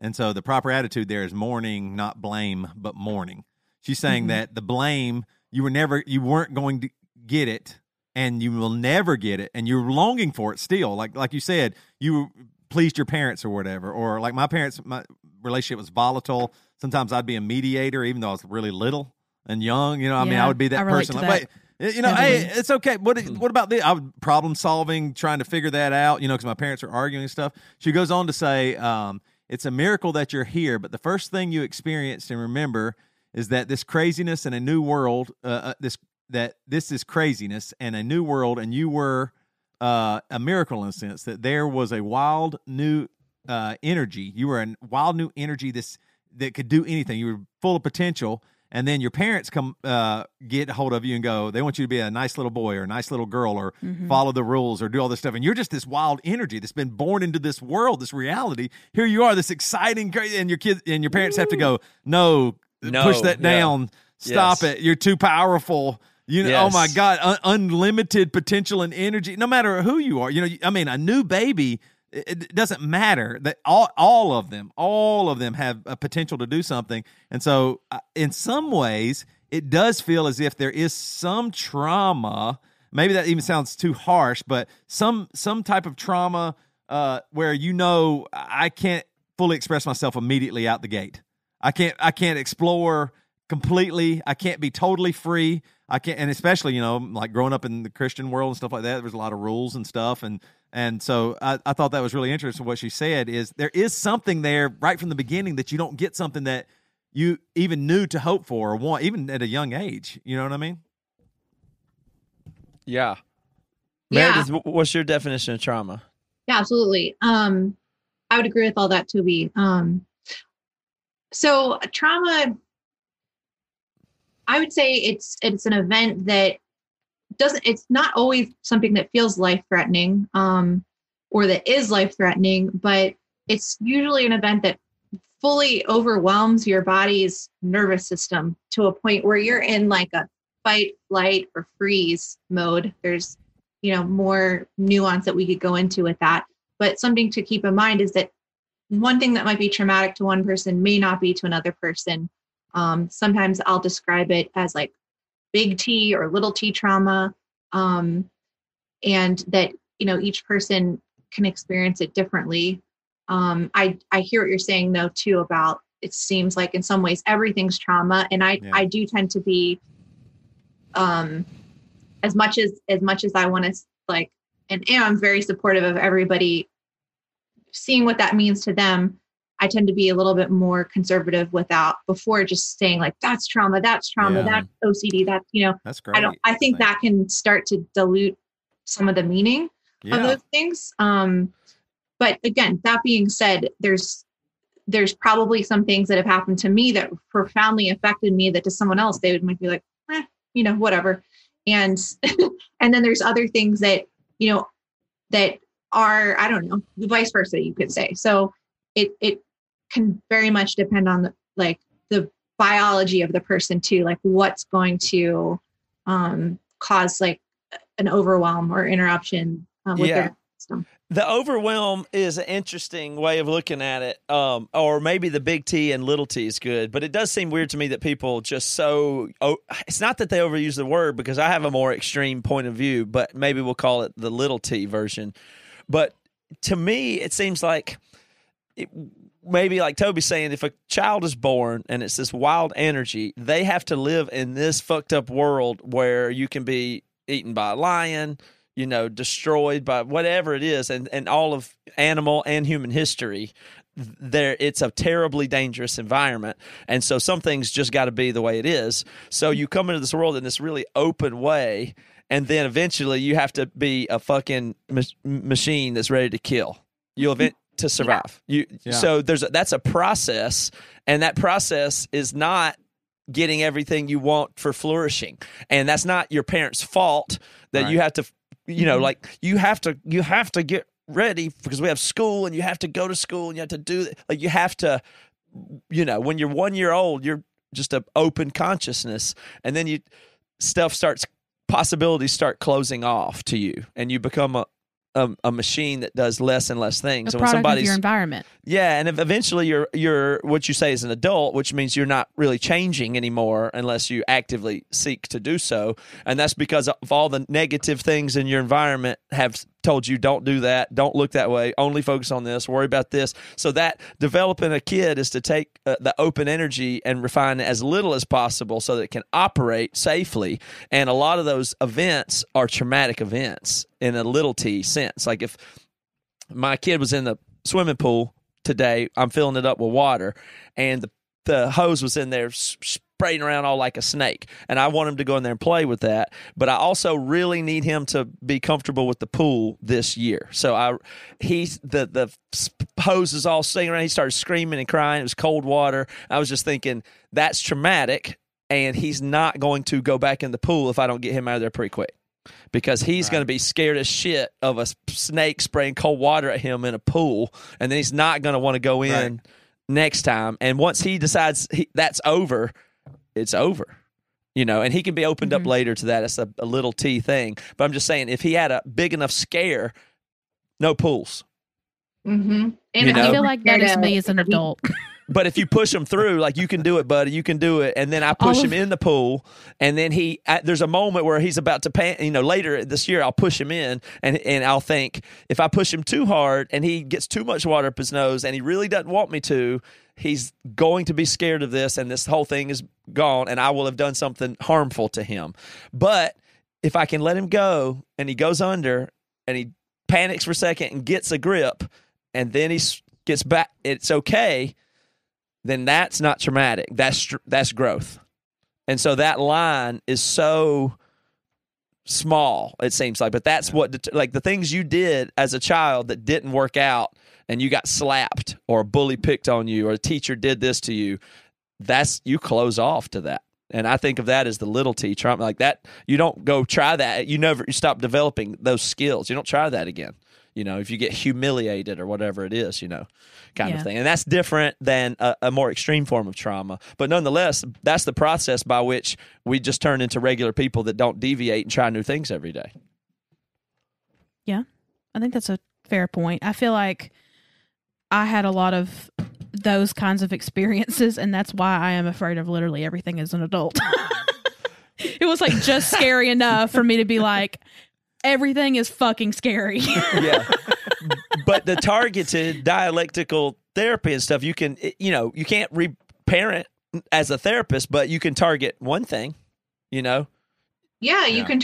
And so the proper attitude there is mourning, not blame, but mourning. She's saying that the blame, you weren't going to get it, and you will never get it, and you're longing for it still. Like you said, you pleased your parents or whatever, or like my parents, my relationship was volatile. Sometimes I'd be a mediator, even though I was really little and young. You know, I mean, I would be that person. Like, wait, you know, hey, it's okay. What about this? I was problem solving, trying to figure that out. You know, because my parents were arguing and stuff. She goes on to say, "It's a miracle that you're here, but the first thing you experienced and remember." Is that this craziness and a new world? This is craziness and a new world, and you were a miracle in a sense that there was a wild new energy. You were a wild new energy that could do anything. You were full of potential, and then your parents come get a hold of you and go, they want you to be a nice little boy or a nice little girl or follow the rules or do all this stuff, and you're just this wild energy that's been born into this world, this reality. Here you are, this exciting, crazy, and your kids and your parents have to go, no, push that down. Yeah. Stop it. You're too powerful. You know, oh my God, unlimited potential and energy, no matter who you are. You know, I mean, a new baby, it doesn't matter that all of them have a potential to do something. And so in some ways it does feel as if there is some trauma. Maybe that even sounds too harsh, but some type of trauma where, you know, I can't fully express myself immediately out the gate. I can't explore completely. I can't be totally free. I can't, and especially, you know, like growing up in the Christian world and stuff like that, there was a lot of rules and stuff. And so I thought that was really interesting. What she said is there is something there right from the beginning that you don't get something that you even knew to hope for or want, even at a young age. You know what I mean? Yeah. Meredith, what's your definition of trauma? Yeah, absolutely. I would agree with all that, Toby. So trauma, I would say it's an event that it's not always something that feels life-threatening, or that is life-threatening, but it's usually an event that fully overwhelms your body's nervous system to a point where you're in like a fight, flight, or freeze mode. There's, more nuance that we could go into with that. But something to keep in mind is that one thing that might be traumatic to one person may not be to another person. Sometimes I'll describe it as like big T or little T trauma. And that, each person can experience it differently. I hear what you're saying though, too, about it seems like in some ways everything's trauma. And I do tend to be, as much as I want to I'm very supportive of everybody seeing what that means to them. I tend to be a little bit more conservative before just saying like, that's trauma, that's OCD, that's that's great. I think that can start to dilute some of the meaning of those things. But again, that being said, there's probably some things that have happened to me that profoundly affected me that to someone else, they would be like, whatever. And then there's other things that, that are, vice versa, you could say. So it can very much depend on the biology of the person too, like what's going to cause an overwhelm or interruption with their system. The overwhelm is an interesting way of looking at it, or maybe the big T and little T is good, but it does seem weird to me that people just it's not that they overuse the word because I have a more extreme point of view, but maybe we'll call it the little T version. But to me, it seems like maybe like Toby's saying, if a child is born and it's this wild energy, they have to live in this fucked up world where you can be eaten by a lion, destroyed by whatever it is, and all of animal and human history, it's a terribly dangerous environment. And so some things just got to be the way it is. So you come into this world in this really open way, and then eventually you have to be a fucking machine that's ready to kill. To survive. So that's a process, and that process is not getting everything you want for flourishing. And that's not your parents' fault that you have to, you have to get ready because we have school and you have to go to school and you have to do when you're 1 year old, you're just an open consciousness, and then possibilities start closing off to you, and you become a machine that does less and less things. A product of your environment. Yeah, and if eventually you're what you say is an adult, which means you're not really changing anymore unless you actively seek to do so, and that's because of all the negative things in your environment have told you don't do that, don't look that way, only focus on this, worry about this. So that developing a kid is to take the open energy and refine it as little as possible so that it can operate safely. And a lot of those events are traumatic events in a little T sense. Like if my kid was in the swimming pool today, I'm filling it up with water, and the hose was in there spraying around all like a snake. And I want him to go in there and play with that. But I also really need him to be comfortable with the pool this year. So the hose is all singing around. He started screaming and crying. It was cold water. I was just thinking, that's traumatic, and he's not going to go back in the pool if I don't get him out of there pretty quick. Because he's going to be scared as shit of a snake spraying cold water at him in a pool. And then he's not going to want to go in next time. And once he decides that's over, it's over, and he can be opened up later to that. It's a little T thing. But I'm just saying, if he had a big enough scare, no pools. Mm-hmm. And I feel like that is me as an adult. But if you push him through, like, you can do it, buddy, you can do it. And then I push him in the pool, and then there's a moment where he's about to panic, later this year, I'll push him in, and I'll think, if I push him too hard and he gets too much water up his nose and he really doesn't want me to, he's going to be scared of this, and this whole thing is gone, and I will have done something harmful to him. But if I can let him go, and he goes under, and he panics for a second and gets a grip, and then he gets back, it's okay, then that's not traumatic. That's growth. And so that line is so small, it seems like. But that's what, like, the things you did as a child that didn't work out and you got slapped or a bully picked on you or a teacher did this to you, that's, you close off to that. And I think of that as the little T trauma. Like that, you don't go try that. You stop developing those skills. You don't try that again. You know, if you get humiliated or whatever it is, you know, kind of thing. And that's different than a more extreme form of trauma. But nonetheless, that's the process by which we just turn into regular people that don't deviate and try new things every day. Yeah, I think that's a fair point. I feel like I had a lot of those kinds of experiences, and that's why I am afraid of literally everything as an adult. It was like just scary enough for me to be like, everything is fucking scary. Yeah. But the targeted dialectical therapy and stuff, you can, you know, you can't reparent as a therapist, but you can target one thing, you know? Yeah, you can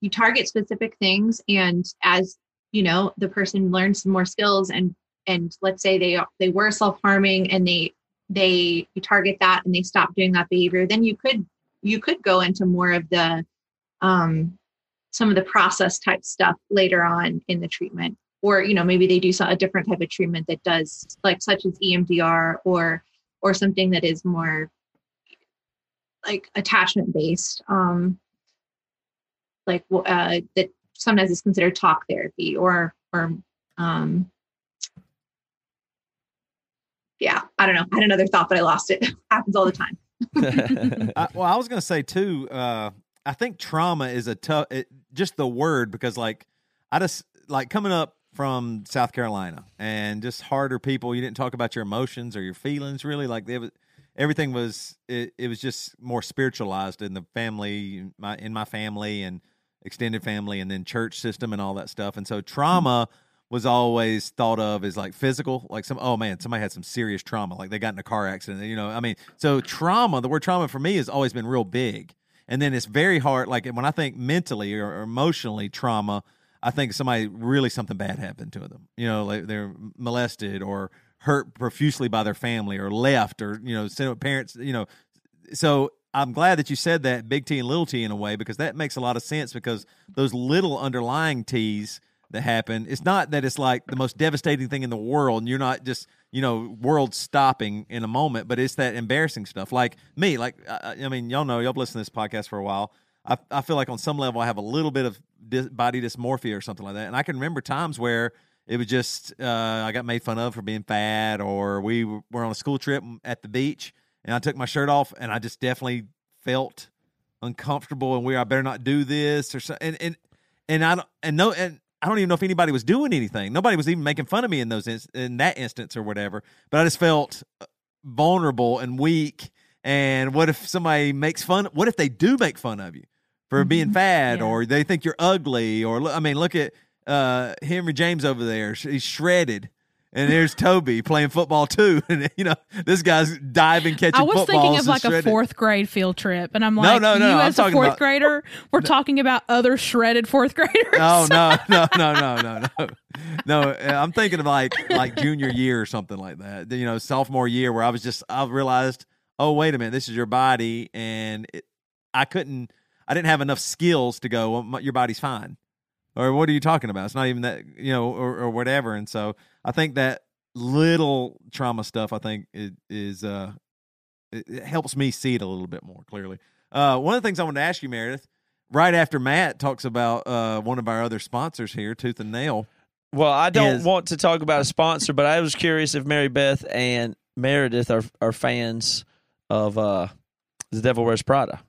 you target specific things. And as, you know, the person learns some more skills and let's say they were self-harming and you target that and they stop doing that behavior, then you could go into more of the, some of the process type stuff later on in the treatment, or, you know, maybe they do a different type of treatment that does like such as EMDR or something that is more like attachment based, that sometimes is considered talk therapy or I don't know. I had another thought, but I lost it. It happens all the time. I was going to say too, I think trauma is just the word, because like, I just like coming up from South Carolina and just harder people. You didn't talk about your emotions or your feelings really. Like everything was, it was just more spiritualized in the family, in my family and extended family and then church system and all that stuff. And so trauma was always thought of as like physical, like somebody had some serious trauma. Like they got in a car accident, you know, I mean, so trauma, the word trauma for me has always been real big. And then it's very hard, like when I think mentally or emotionally trauma, I think somebody really something bad happened to them. You know, like they're molested or hurt profusely by their family or left or, you know, sent with parents, you know. So I'm glad that you said that big T and little T in a way, because that makes a lot of sense, because those little underlying T's that happen, it's not that it's like the most devastating thing in the world and you're not just, you know, world stopping in a moment, but it's that embarrassing stuff. Like me, like, I mean, y'all know, y'all listen to this podcast for a while. I feel like on some level I have a little bit of body dysmorphia or something like that. And I can remember times where it was just, I got made fun of for being fat, or we were on a school trip at the beach and I took my shirt off and I just definitely felt uncomfortable and I better not do this or something. I don't even know if anybody was doing anything. Nobody was even making fun of me in that instance or whatever. But I just felt vulnerable and weak. And what if somebody makes fun? What if they do make fun of you for being fat, or they think you're ugly? Or I mean, look at Henry James over there. He's shredded. And there's Toby playing football too. And, you know, this guy's diving, catching footballs. I was thinking of like a fourth grade field trip. And I'm like, no, you as a fourth grader, we're talking about other shredded fourth graders. No. No, I'm thinking of like junior year or something like that. You know, sophomore year where I realized, oh, wait a minute, this is your body. And I didn't have enough skills to go, well, your body's fine. Or what are you talking about? It's not even that, you know, or whatever. And so I think that little trauma stuff, I think it is, it helps me see it a little bit more clearly. One of the things I wanted to ask you, Meredith, right after Matt talks about one of our other sponsors here, Tooth and Nail. Well, I don't want to talk about a sponsor, but I was curious if Mary Beth and Meredith are fans of The Devil Wears Prada.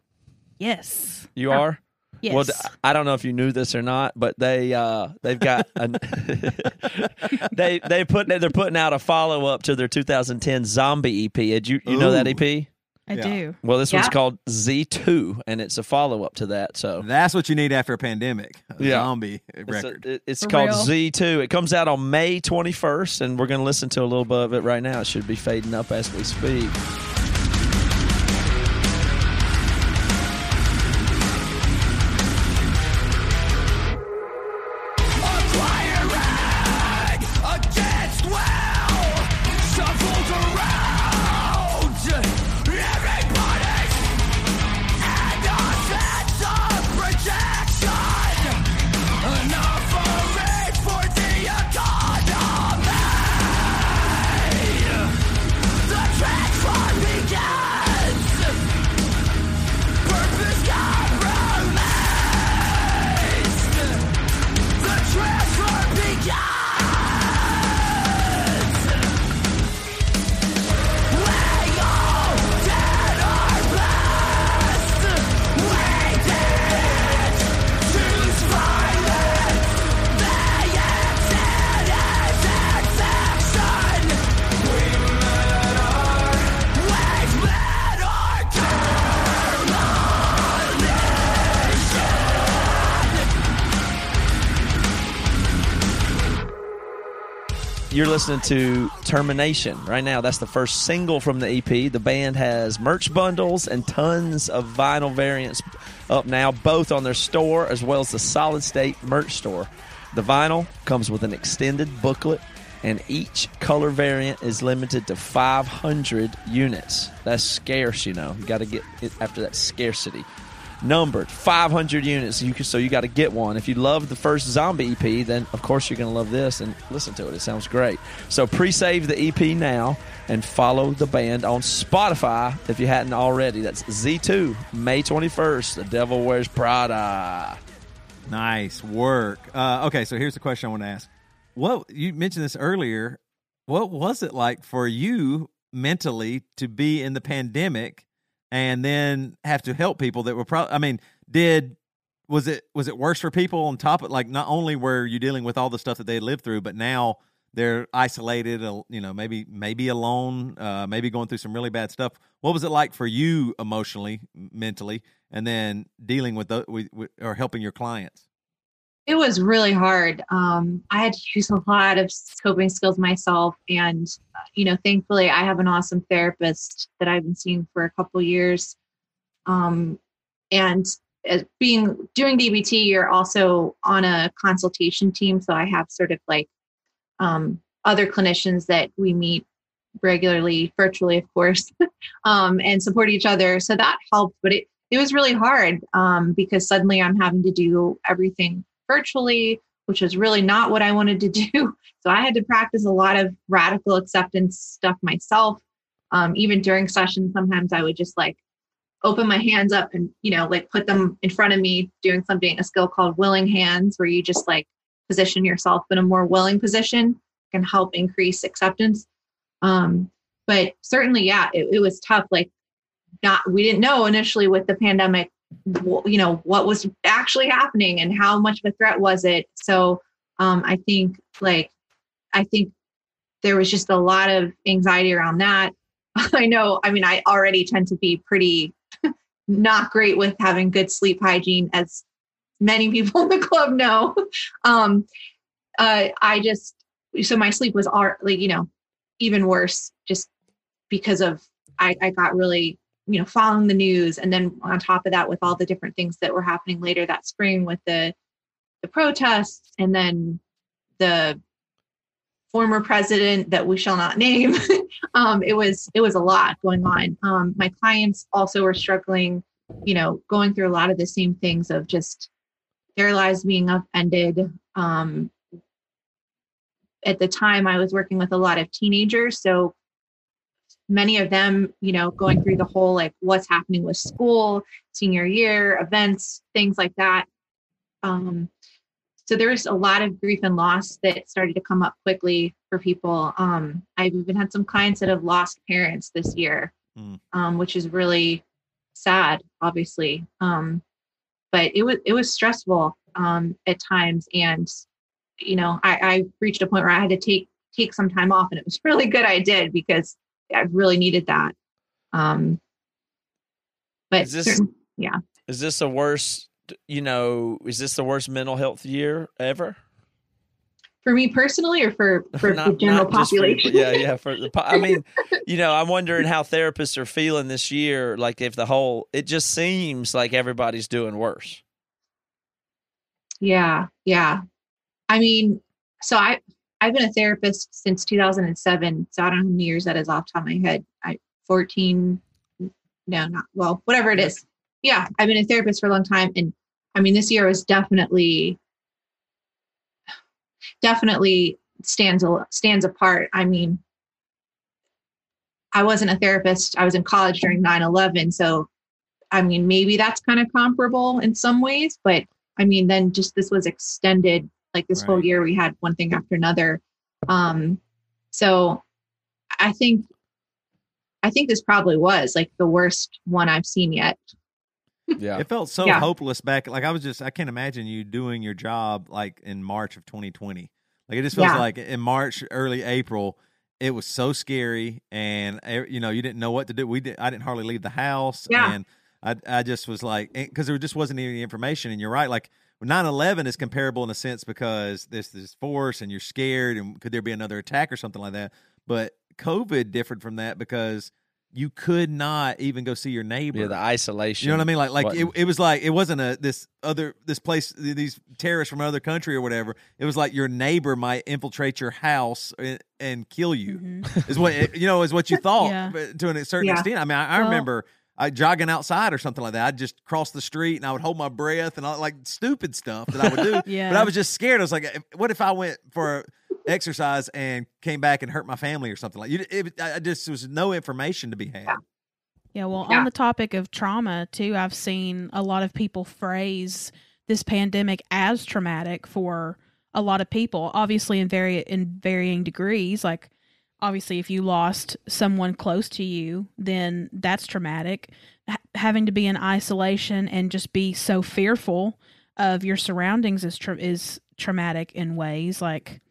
Yes. You are? Yes. Well, I don't know if you knew this or not, but they've got they're putting out a follow up to their 2010 Zombie EP. Did you know that EP? I do. Well, this one's called Z2, and it's a follow up to that. So that's what you need after a pandemic. Zombie record. It's called Z2. It comes out on May 21st, and we're going to listen to a little bit of it right now. It should be fading up as we speak. You're listening to Termination right now. That's the first single from the EP. The band has merch bundles and tons of vinyl variants up now, both on their store as well as the Solid State merch store. The vinyl comes with an extended booklet, and each color variant is limited to 500 units. That's scarce, you know. You got to get it after that scarcity. Numbered 500 units, so you got to get one. If you love the first Zombie EP, then of course you're going to love this and listen to it. It sounds great. So pre-save the EP now and follow the band on Spotify if you hadn't already. That's Z2, May 21st, The Devil Wears Prada. Nice work. Okay, so here's the question I want to ask. You mentioned this earlier. What was it like for you mentally to be in the pandemic and then have to help people that were probably, was it worse for people on top of, like, not only were you dealing with all the stuff that they lived through, but now they're isolated, you know, maybe alone, maybe going through some really bad stuff. What was it like for you emotionally, mentally, and then dealing with or helping your clients? It was really hard. I had to use a lot of coping skills myself. And, you know, thankfully I have an awesome therapist that I've been seeing for a couple of years. And as doing DBT, you're also on a consultation team. So I have sort of like other clinicians that we meet regularly, virtually, of course, and support each other. So that helped, but it was really hard because suddenly I'm having to do everything virtually, which was really not what I wanted to do. So I had to practice a lot of radical acceptance stuff myself. Even during sessions, sometimes I would just like open my hands up and, you know, like put them in front of me, doing something, a skill called willing hands, where you just like position yourself in a more willing position, can help increase acceptance. But certainly, yeah, it was tough. Like we didn't know initially with the pandemic, you know, what was actually happening and how much of a threat was it. So I think there was just a lot of anxiety around that. I already tend to be pretty not great with having good sleep hygiene, as many people in the club know. So my sleep was even worse, just because of, I got really, you know, following the news. And then on top of that, with all the different things that were happening later that spring with the protests, and then the former president that we shall not name, it was a lot going on. My clients also were struggling, you know, going through a lot of the same things of just their lives being upended. At the time I was working with a lot of teenagers. So many of them, you know, going through the whole, like, what's happening with school, senior year, events, things like that. So there was a lot of grief and loss that started to come up quickly for people. I've even had some clients that have lost parents this year, which is really sad, obviously. But it was stressful at times. And, you know, I reached a point where I had to take some time off, and it was really good I did, because I really needed that. Is this the worst mental health year ever? For me personally, or for the general population? I'm wondering how therapists are feeling this year. Like, if it just seems like everybody's doing worse. Yeah. Yeah. I mean, so I've been a therapist since 2007, so I don't know how many years that is off the top of my head. whatever it is. Yeah, I've been a therapist for a long time, and I mean, this year was definitely stands apart. I mean, I wasn't a therapist; I was in college during 9/11, so I mean, maybe that's kind of comparable in some ways. But I mean, then just this was extended. Like this whole year, we had one thing after another. So I think this probably was like the worst one I've seen yet. Yeah. It felt so hopeless back. Like I can't imagine you doing your job like in March of 2020. Like it just feels like in March, early April, it was so scary, and you know, you didn't know what to do. I didn't hardly leave the house. Yeah. And I just was like, 'cause there just wasn't any information. And you're right. Like, 9/11 is comparable in a sense because there's this force and you're scared and could there be another attack or something like that. But COVID differed from that because you could not even go see your neighbor. Yeah, the isolation. You know what I mean? Like it was like, it wasn't this place, these terrorists from another country or whatever. It was like your neighbor might infiltrate your house and kill you. Mm-hmm. is what you thought to a certain extent. I mean, I remember jogging outside or something like that. I'd just cross the street and I would hold my breath and all like stupid stuff that I would do. But I was just scared. I was like, what if I went for exercise and came back and hurt my family or something like that? There was no information to be had. Yeah. Well, on the topic of trauma too, I've seen a lot of people phrase this pandemic as traumatic for a lot of people, obviously in varying degrees. Like obviously if you lost someone close to you, then that's traumatic. Having to be in isolation and just be so fearful of your surroundings is traumatic in ways. Like,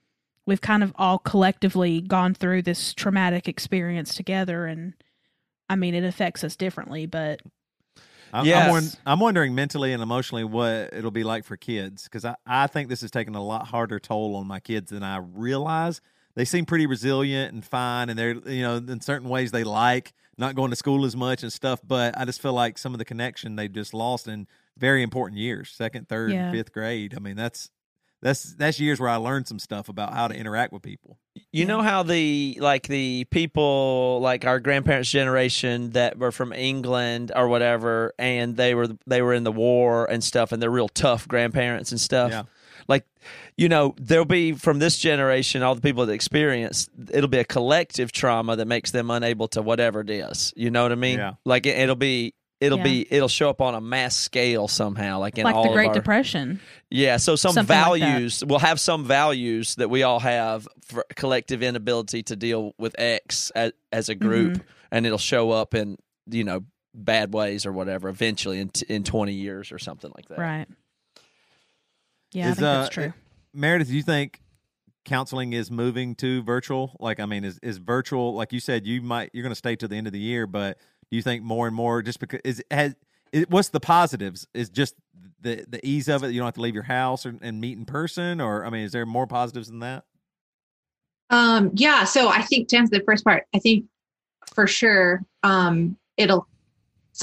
we've kind of all collectively gone through this traumatic experience together. And I mean, it affects us differently, but I'm wondering mentally and emotionally what it'll be like for kids. Cause I think this is taking a lot harder toll on my kids than I realize. They seem pretty resilient and fine. And they're, in certain ways they like not going to school as much and stuff, but I just feel like some of the connection they've just lost in very important years, second, third, and fifth grade. I mean, that's years where I learned some stuff about how to interact with people. You know how the people like our grandparents' generation that were from England or whatever, and they were in the war and stuff, and they're real tough grandparents and stuff. Yeah. Like, there'll be from this generation, all the people that experience, it'll be a collective trauma that makes them unable to whatever it is. You know what I mean? Yeah. Like it'll show up on a mass scale somehow, like in all the Great Depression. Yeah, so we'll have some values that we all have for collective inability to deal with X as a group, and it'll show up in bad ways or whatever eventually in 20 years or something like that. Right. Yeah, I think that's true. Meredith, do you think counseling is moving to virtual? Like, I mean, is virtual, like you said, you're going to stay to the end of the year, but do you think more and more just because what's the positives? Is just the ease of it? You don't have to leave your house and meet in person, or I mean, is there more positives than that? Yeah. So I think to answer the first part, I think for sure some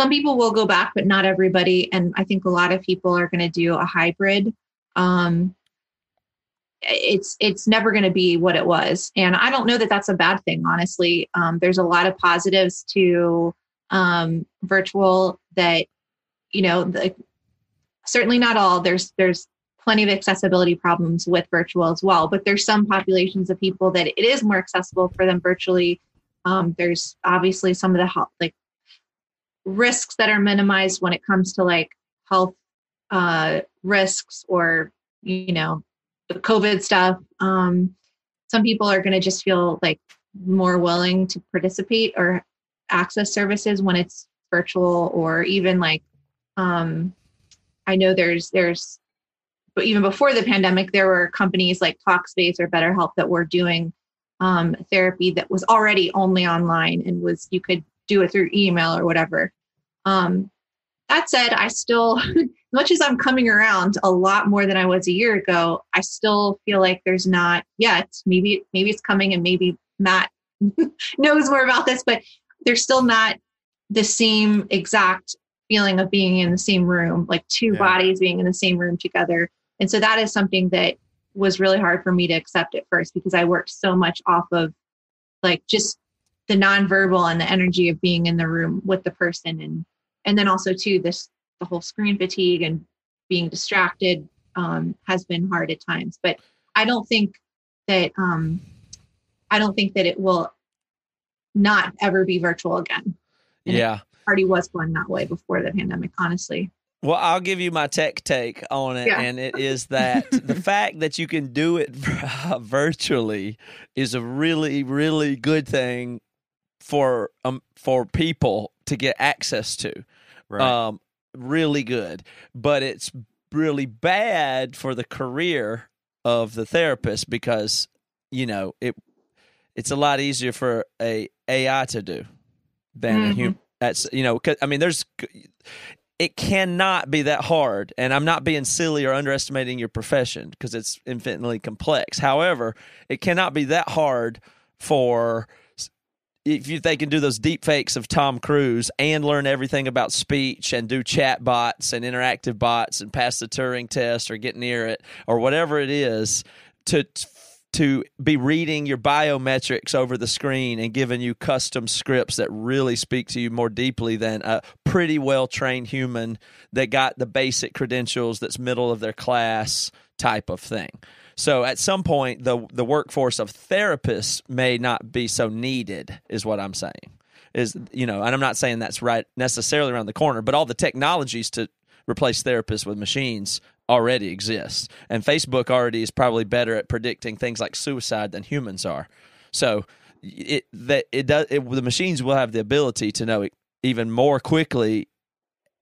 people will go back, but not everybody. And I think a lot of people are going to do a hybrid. It's never going to be what it was. And I don't know that that's a bad thing, honestly. There's a lot of positives to virtual that, certainly not all. There's plenty of accessibility problems with virtual as well, but there's some populations of people that it is more accessible for them virtually. There's obviously some of the health, like risks that are minimized when it comes to like health risks or, the COVID stuff. Some people are going to just feel like more willing to participate or access services when it's virtual, or even like, I know but even before the pandemic, there were companies like Talkspace or BetterHelp that were doing therapy that was already only online and you could do it through email or whatever. That said, I still, as much as I'm coming around a lot more than I was a year ago, I still feel like there's not yet, maybe it's coming and maybe Matt knows more about this, but there's still not the same exact feeling of being in the same room, like two bodies being in the same room together. And so that is something that was really hard for me to accept at first, because I worked so much off of like just the nonverbal and the energy of being in the room with the person. And then also too, the whole screen fatigue and being distracted has been hard at times. But I don't think that it will not ever be virtual again. And it already was going that way before the pandemic, honestly. Well, I'll give you my tech take on it, and it is that the fact that you can do it virtually is a really, really good thing for people to get access to. Right. Really good, but it's really bad for the career of the therapist, because it's a lot easier for an AI to do than a human. That's I mean, there's it cannot be that hard. And I'm not being silly or underestimating your profession because it's infinitely complex. However, it cannot be that hard for if they can do those deep fakes of Tom Cruise and learn everything about speech and do chat bots and interactive bots and pass the Turing test or get near it or whatever it is to be reading your biometrics over the screen and giving you custom scripts that really speak to you more deeply than a pretty well-trained human that got the basic credentials that's middle of their class type of thing. So at some point, the workforce of therapists may not be so needed is what I'm saying. Is, you know, and I'm not saying that's right necessarily around the corner, but all the technologies to replace therapists with machines already exists. And Facebook already is probably better at predicting things like suicide than humans are. So the machines will have the ability to know even more quickly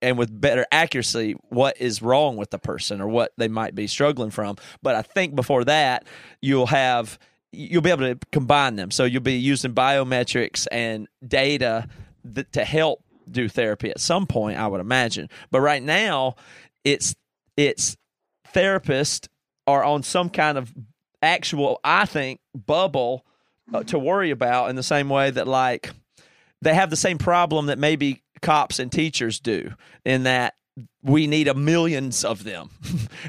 and with better accuracy what is wrong with the person or what they might be struggling from. But I think before that, you'll be able to combine them. So you'll be using biometrics and data to help do therapy at some point, I would imagine. But right now, it's therapists are on some kind of actual, I think, bubble to worry about in the same way that, like, they have the same problem that maybe cops and teachers do in that we need millions of them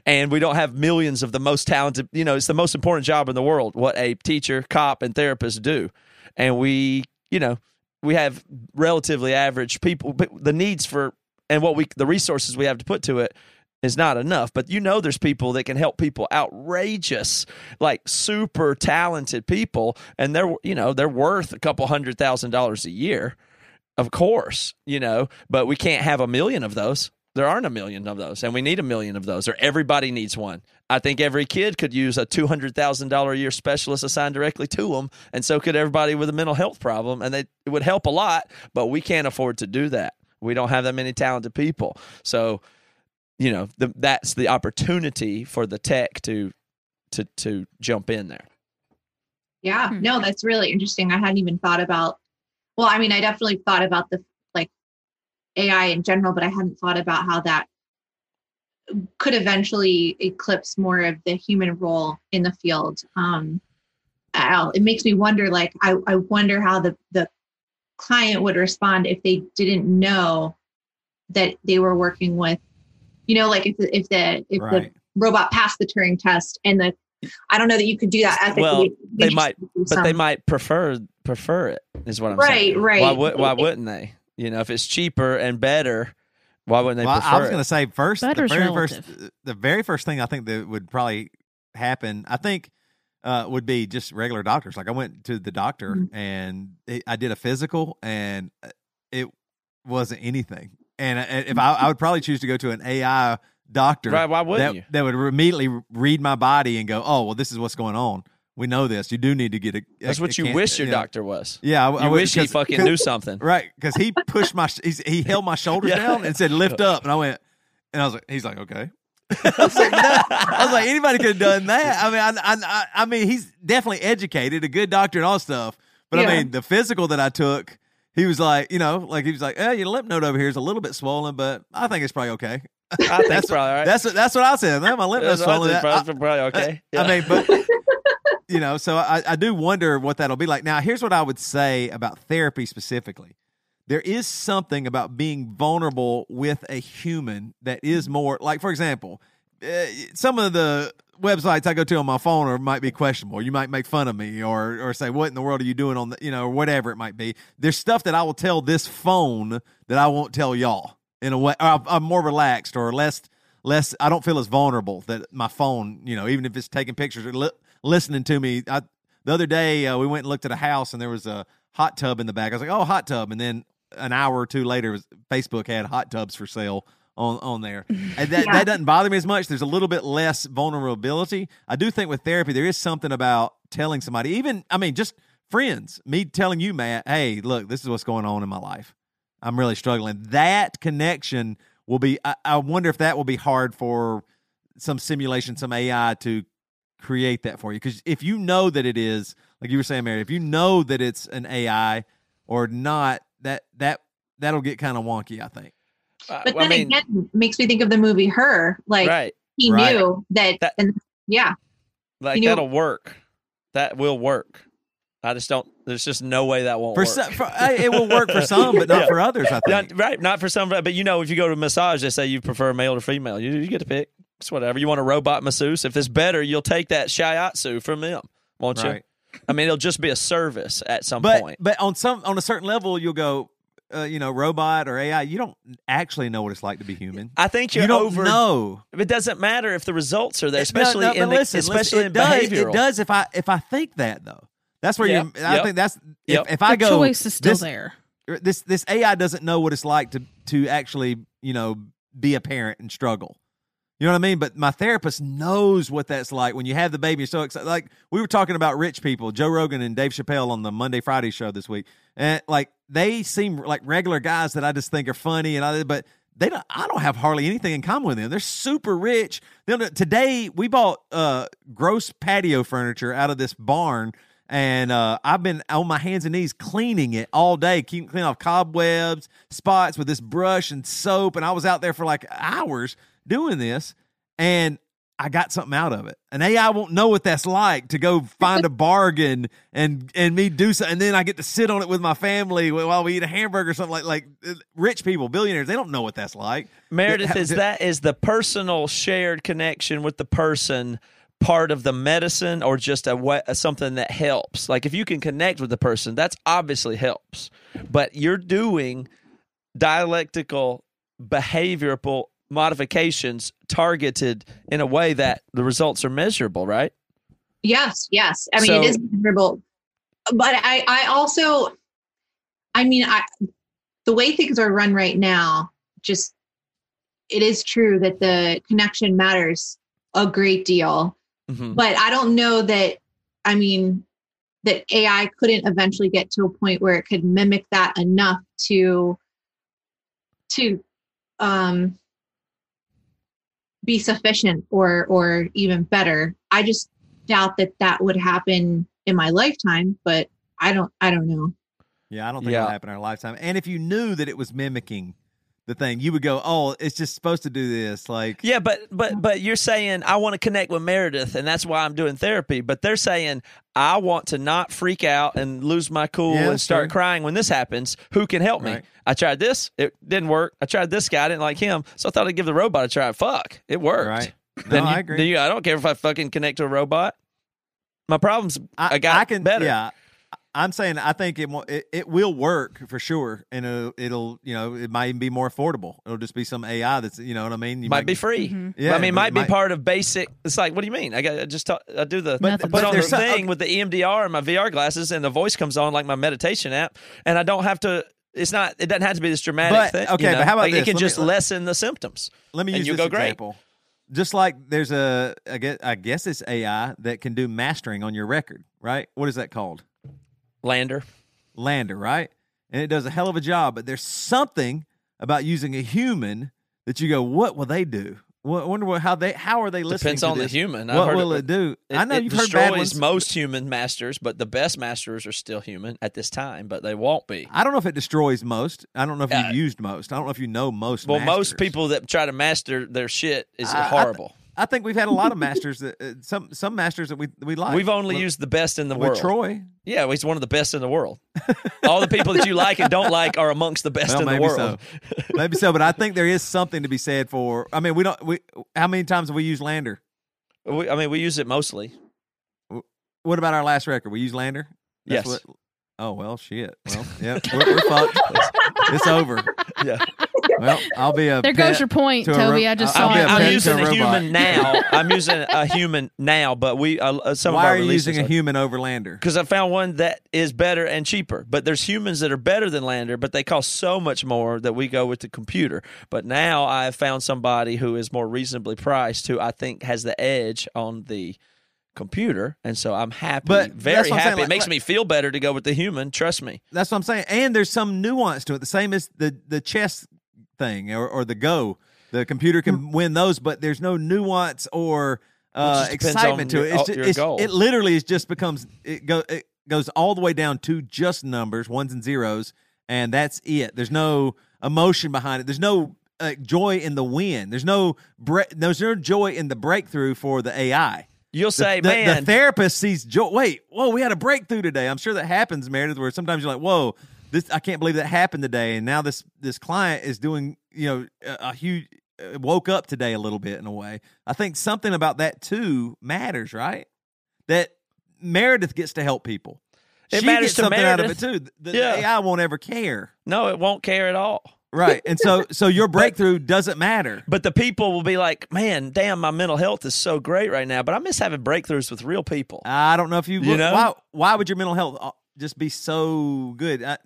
and we don't have millions of the most talented, you know, it's the most important job in the world, what a teacher, cop, and therapist do. And we have relatively average people, but the needs for, and the resources we have to put to it is not enough. But you know, there's people that can help people, outrageous, like super talented people, and they're worth a couple $100,000 a year, of course, you know, but we can't have 1 million of those. There aren't 1 million of those, and we need 1 million of those, or everybody needs one. I think every kid could use a $200,000 a year specialist assigned directly to them, and so could everybody with a mental health problem, and it would help a lot, but we can't afford to do that. We don't have that many talented people. So, you know, that's the opportunity for the tech to jump in there. Yeah, no, that's really interesting. I hadn't even thought about, well, I mean, I definitely thought about the, like, AI in general, but I hadn't thought about how that could eventually eclipse more of the human role in the field. It makes me wonder, like, I wonder how the client would respond if they didn't know that they were working with, you know, like if right. the robot passed the Turing test and I don't know that you could do that ethically. Well, they might prefer it is what I'm saying. Right. Why wouldn't they? You know, if it's cheaper and better, why wouldn't they prefer it? I was going to say first, the very first thing I think that would probably happen, I think, would be just regular doctors. Like, I went to the doctor and I did a physical and it wasn't anything. And if I would probably choose to go to an AI doctor, right, why wouldn't you? That would immediately read my body and go, "Oh, well, this is what's going on. We know this. You do need to get a." That's what you wish your doctor was. Yeah, I wish he fucking knew something, right? Because he pushed he held my shoulders down and said, "Lift up," and I went, and I was like, "He's like, okay." I was like, anybody could have done that. I mean, I mean, he's definitely educated, a good doctor, and all stuff. But yeah. I mean, the physical that I took. He was like, you know, like he was like, your lymph node over here is a little bit swollen, but I think it's probably okay. I think that's probably all right. That's what I said. My lymph node's swollen. Probably okay. Yeah. I mean, but you know, so I do wonder what that'll be like. Now, here's what I would say about therapy specifically. There is something about being vulnerable with a human that is more like, for example, some of the websites I go to on my phone might be questionable. You might make fun of me or say, what in the world are you doing on the, you know, or whatever it might be. There's stuff that I will tell this phone that I won't tell y'all in a way. I'm more relaxed or less, I don't feel as vulnerable that my phone, you know, even if it's taking pictures or listening to me. The other day we went and looked at a house and there was a hot tub in the back. I was like, oh, hot tub. And then an hour or two later, Facebook had hot tubs for sale on there. And that doesn't bother me as much. There's a little bit less vulnerability. I do think with therapy, there is something about telling somebody, even, I mean, just friends, me telling you, Matt, hey, look, this is what's going on in my life. I'm really struggling. That connection will be, I wonder if that will be hard for some simulation, some AI to create that for you. Because if you know that it is, like you were saying, Mary, if you know that it's an AI or not, that'll get kind of wonky, I think. But then again, makes me think of the movie Her. Like he knew that and like that'll work. That will work. I just don't. There's just no way that won't work. It will work for some, but not for others. I think not for some. But you know, if you go to massage, they say you prefer male or female. You get to pick. It's whatever. You want a robot masseuse? If it's better, you'll take that shiatsu from them, won't you? I mean, it'll just be a service at some point. But on a certain level, you'll go, you know, robot or AI. You don't actually know what it's like to be human. I think you don't know. It doesn't matter if the results are there, especially in behavioral. It does if I think that though. That's where you. I think that's if I go. The choice is still there. This AI doesn't know what it's like to actually be a parent and struggle. You know what I mean? But my therapist knows what that's like when you have the baby. You're so excited. Like we were talking about rich people, Joe Rogan and Dave Chappelle on the Monday Friday show this week, and like they seem like regular guys that I just think are funny, but they don't. I don't have hardly anything in common with them. They're super rich. Today we bought gross patio furniture out of this barn. And I've been on my hands and knees cleaning it all day, clean off cobwebs, spots with this brush and soap. And I was out there for like hours doing this, and I got something out of it. And AI won't know what that's like to go find a bargain and me do something. And then I get to sit on it with my family while we eat a hamburger or something like rich people, billionaires. They don't know what that's like. Meredith, is the personal shared connection with the person part of the medicine, or just something that helps? Like if you can connect with the person, that's obviously helps. But you're doing dialectical behavioral modifications targeted in a way that the results are measurable, right? Yes. I mean, it is measurable. But I also the way things are run right now, just it is true that the connection matters a great deal. Mm-hmm. But I don't know that AI couldn't eventually get to a point where it could mimic that enough to be sufficient or even better. I just doubt that would happen in my lifetime, but I don't know. Yeah, I don't think it'll happen in our lifetime. And if you knew that it was mimicking the thing, you would go, oh, it's just supposed to do this. Like, yeah, but you're saying I want to connect with Meredith, and that's why I'm doing therapy. But they're saying I want to not freak out and lose my cool and start crying when this happens. Who can help me? I tried this, it didn't work. I tried this guy, I didn't like him, so I thought I'd give the robot a try. Fuck, it worked. Right? No, I agree. I don't care if I fucking connect to a robot. My problem's I got better. Yeah. I'm saying I think it will work for sure, and it'll it might even be more affordable. It'll just be some AI that's might be free. Mm-hmm. Yeah, I mean, it might be part of basic. It's like, what do you mean? I do the thing with the EMDR and my VR glasses, and the voice comes on like my meditation app, and I don't have to. It's not. It doesn't have to be this dramatic thing. Okay, but how about this? It can lessen the symptoms. Let me use this example. Great. Just like there's I guess it's AI that can do mastering on your record, right? What is that called? Lander, right? And it does a hell of a job, but there's something about using a human that you go, what will they do? I wonder how are they listening to this? Depends on the human. What will it do? I know you've heard bad ones. It destroys most human masters, but the best masters are still human at this time, but they won't be. I don't know if it destroys most. I don't know if you've used most. I don't know if you know most masters. Well, most people that try to master their shit is horrible. I think we've had a lot of masters, that some masters that we like. We've only used the best in the world. Troy. Yeah, he's one of the best in the world. All the people that you like and don't like are amongst the best in the world. So. Maybe so, but I think there is something to be said for, I mean, we don't. How many times have we used Lander? We use it mostly. What about our last record? We use Lander? That's yes. Oh, well, shit. Well, yeah, we're fucked. It's over. Yeah. Well, I'll be a. There goes your point, Toby. I just saw it. I'm using a human now. But why are you using a human over Lander? Because I found one that is better and cheaper. But there's humans that are better than Lander, but they cost so much more that we go with the computer. But now I have found somebody who is more reasonably priced, who I think has the edge on the computer, and so I'm happy, very happy. Like, it makes me feel better to go with the human. Trust me. That's what I'm saying. And there's some nuance to it. The same as the chess thing or the Go. The computer can win those, but there's no nuance or excitement to it. It literally just becomes it goes all the way down to just numbers, ones and zeros, and that's it. There's no emotion behind it. There's no joy in the win. There's no joy in the breakthrough for the AI. You'll say, man. The therapist sees joy. Wait, whoa, we had a breakthrough today. I'm sure that happens, Meredith, where sometimes you're like, whoa, I can't believe that happened today. And now this client is doing, a huge, woke up today a little bit in a way. I think something about that too matters, right? That Meredith gets to help people. She gets something out of it too. The AI won't ever care. No, it won't care at all. Right. And so your breakthrough doesn't matter. But the people will be like, man, damn, my mental health is so great right now, but I miss having breakthroughs with real people. I don't know if you know? Why would your mental health just be so good? I'm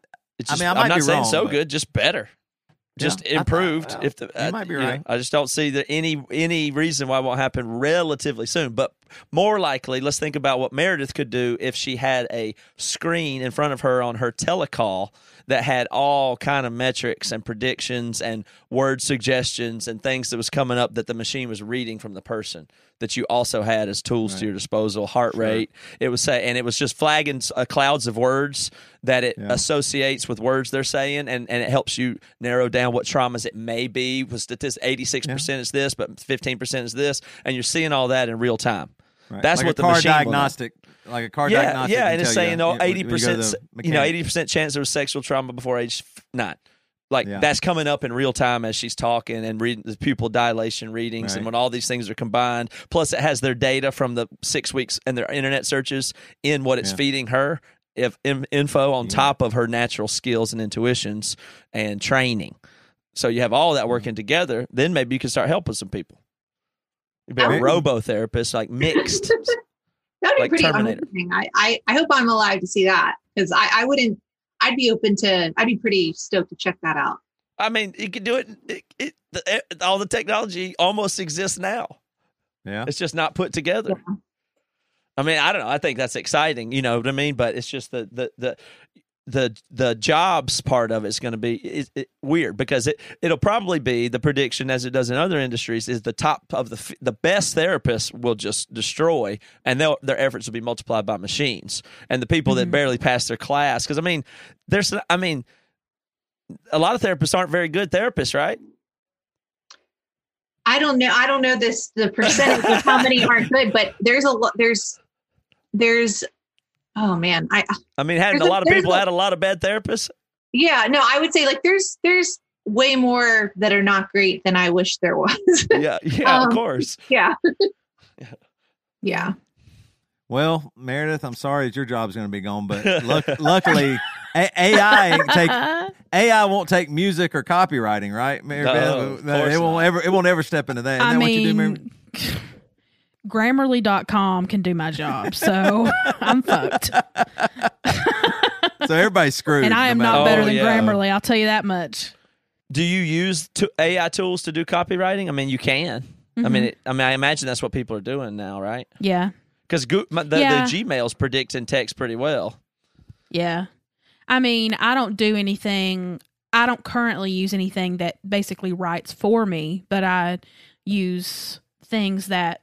not saying just better. Just improved. You might be right. I just don't see any reason why it won't happen relatively soon. But more likely, let's think about what Meredith could do if she had a screen in front of her on her telecall that had all kind of metrics and predictions and word suggestions and things that was coming up that the machine was reading from the person that you also had as tools to your disposal, heart rate. It was say, and it was just flagging clouds of words that it associates with words they're saying, and it helps you narrow down what traumas it may be. Was statistic 86% is this, but 15% is this, and you're seeing all that in real time. Right. That's like what the machine diagnostic. Like a car diagnostic. Yeah, and it's saying 80%, 80% chance there was sexual trauma before age 9. That's coming up in real time as she's talking and reading the pupil dilation readings, and when all these things are combined. Plus, it has their data from the 6 weeks and their internet searches in what it's feeding her, info on top of her natural skills and intuitions and training. So you have all that working together. Then maybe you can start helping some people. You'd be a robo-therapist, like mixed. That would be pretty amazing. I hope I'm alive to see that, because I'd be pretty stoked to check that out. I mean, you could do it. All the technology almost exists now. Yeah. It's just not put together. Yeah. I mean, I don't know. I think that's exciting. You know what I mean? But it's just the jobs part of it is going to be weird, because it'll probably be the prediction, as it does in other industries, is the top of the best therapists will just destroy, and their efforts will be multiplied by machines, and the people that barely pass their class. Because a lot of therapists aren't very good therapists, right? I don't know the percentage of how many aren't good, but there's oh man, hadn't a lot of people had a lot of bad therapists? Yeah, no, I would say there's way more that are not great than I wish there was. Of course. Yeah. Well, Meredith, I'm sorry that your job's going to be gone, but luckily AI won't take music or copywriting, right, Meredith? It won't ever step into that. Isn't that what you do, Meredith? Grammarly.com can do my job, so I'm fucked. So everybody's screwed. And I am not better than Grammarly, I'll tell you that much. Do you use AI tools to do copywriting? I mean, you can. Mm-hmm. I imagine that's what people are doing now, right? Yeah. Because the Gmail's predicting text pretty well. Yeah. I mean, I don't do anything. I don't currently use anything that basically writes for me, but I use things that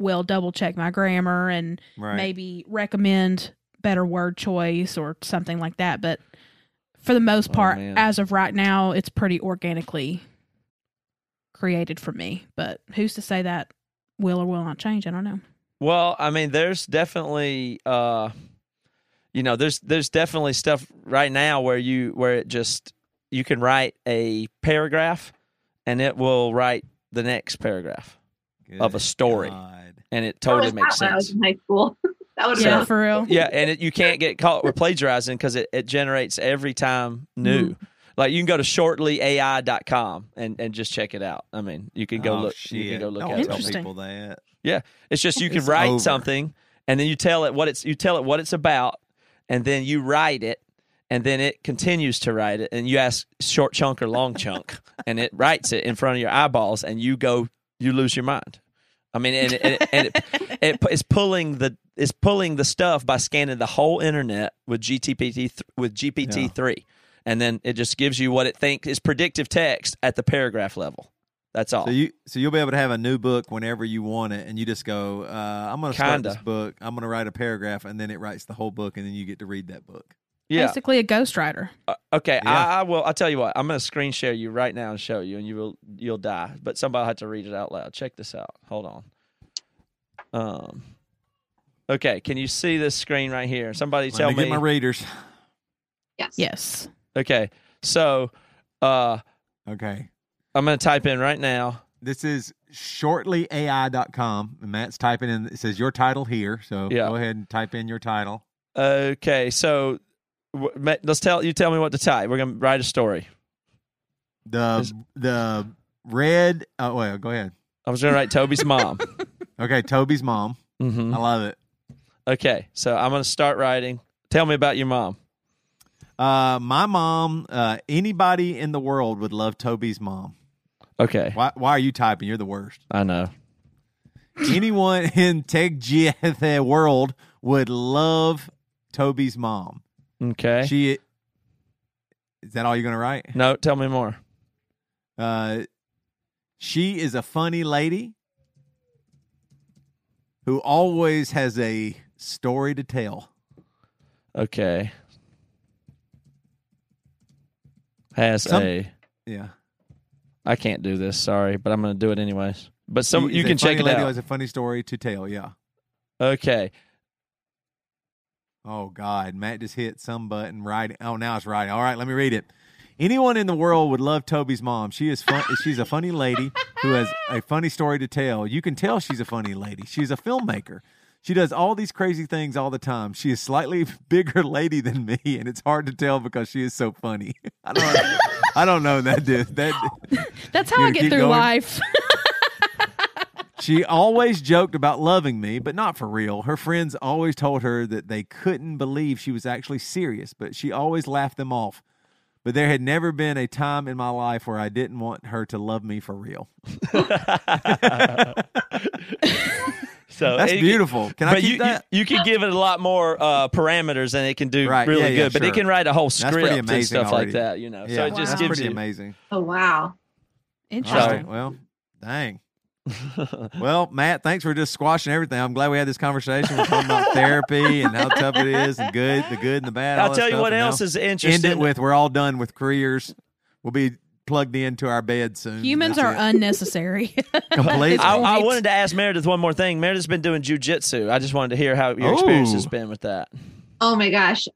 will double check my grammar and maybe recommend better word choice or something like that. But for the most part, as of right now, it's pretty organically created for me. But who's to say that will or will not change? I don't know. Well, I mean, there's definitely, there's definitely stuff right now where you can write a paragraph and it will write the next paragraph. Good of a story, God. And it totally makes sense. I was in high school. That would be for real. Yeah, and you can't get caught with plagiarizing, because it generates every time new. Like, you can go to shortlyai.com and just check it out. I mean, you can go look. Shit. You can go look at it. Don't tell people that. Yeah, it's just you can write something, and then you tell it what it's about, and then you write it, and then it continues to write it, and you ask short chunk or long chunk, and it writes it in front of your eyeballs, and you go. You lose your mind. I mean, it's pulling the stuff by scanning the whole internet with GPT-3, and then it just gives you what it thinks is predictive text at the paragraph level. That's all. So you'll be able to have a new book whenever you want it, and you just go, I'm going to start this book. I'm going to write a paragraph, and then it writes the whole book, and then you get to read that book. Yeah. Basically a ghostwriter. Okay, yeah. I will. I'll tell you what. I'm going to screen share you right now and show you, and you'll die. But somebody had to read it out loud. Check this out. Hold on. Okay, can you see this screen right here? Somebody tell me. Let me get my readers. Yes. Yes. Okay. So, okay. I'm going to type in right now. This is shortlyai.com. Matt's typing in. It says your title here. So yeah. Go ahead and type in your title. Okay. So let's tell me what to type. We're going to write a story. The red. Oh, well, go ahead. I was going to write Toby's mom. Okay. Toby's mom. Mm-hmm. I love it. Okay, so I'm going to start writing. Tell me about your mom. My mom, anybody in the world would love Toby's mom. Okay. Why are you typing? You're the worst. I know. Anyone in tech the world would love Toby's mom. Okay. Is that all you're going to write? No, tell me more. She is a funny lady who always has a story to tell. Okay. Yeah. I can't do this, sorry, but I'm going to do it anyways. But you can check it out. She has a funny story to tell, yeah. Okay. Oh, God. Matt just hit some button right. Oh, now it's right. All right, let me read it. Anyone in the world would love Toby's mom. She's a funny lady who has a funny story to tell. You can tell she's a funny lady. She's a filmmaker. She does all these crazy things all the time. She is slightly bigger lady than me, and it's hard to tell because she is so funny. I don't know that. That's how I get through life. She always joked about loving me, but not for real. Her friends always told her that they couldn't believe she was actually serious, but she always laughed them off. But there had never been a time in my life where I didn't want her to love me for real. So that's beautiful. Can I keep that? You can give it a lot more parameters, and it can do really good. Sure. But it can write a whole script and stuff already. Like that. You know, yeah, so it just gives pretty amazing. Oh wow, interesting. Right, well, dang. Well, Matt, thanks for just squashing everything. I'm glad we had this conversation. We're talking about therapy and how tough it is, and the good and the bad. I'll tell you what else is interesting. End it with, we're all done with careers. We'll be plugged into our bed soon. Humans are unnecessary. Completely. I wanted to ask Meredith one more thing. Meredith's been doing jujitsu. I just wanted to hear how your experience has been with that. Oh my gosh.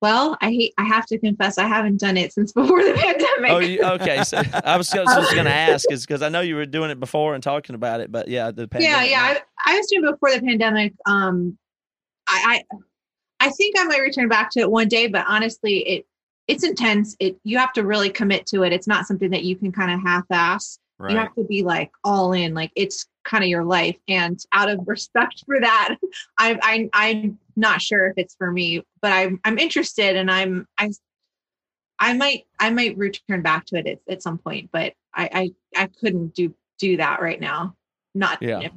Well, I have to confess, I haven't done it since before the pandemic. Okay. So I was just going to ask is because I know you were doing it before and talking about it, but yeah, the pandemic. Yeah. I was doing it before the pandemic. I think I might return back to it one day, but honestly, it's intense. You have to really commit to it. It's not something that you can kind of half-ass. Right. You have to be like all in, like it's kind of your life. And out of respect for that, I'm not sure if it's for me, but I'm interested, and I might return back to it at some point, but I couldn't do that right now. Not commit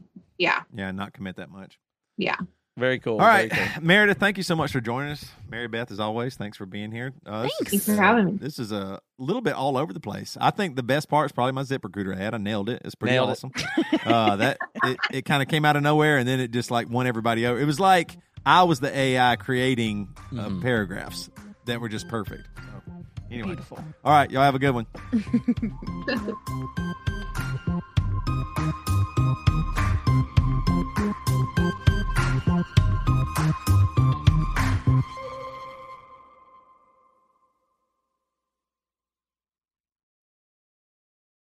that much. Yeah. Very cool. All right. Cool. Meredith, thank you so much for joining us. Mary Beth, as always, thanks for being here. Thanks for having me. This is a little bit all over the place. I think the best part is probably my ZipRecruiter ad. I nailed it. It's pretty awesome. It kind of came out of nowhere, and then it just like won everybody over. It was like I was the AI creating paragraphs that were just perfect. So, anyway. Beautiful. All right. Y'all have a good one.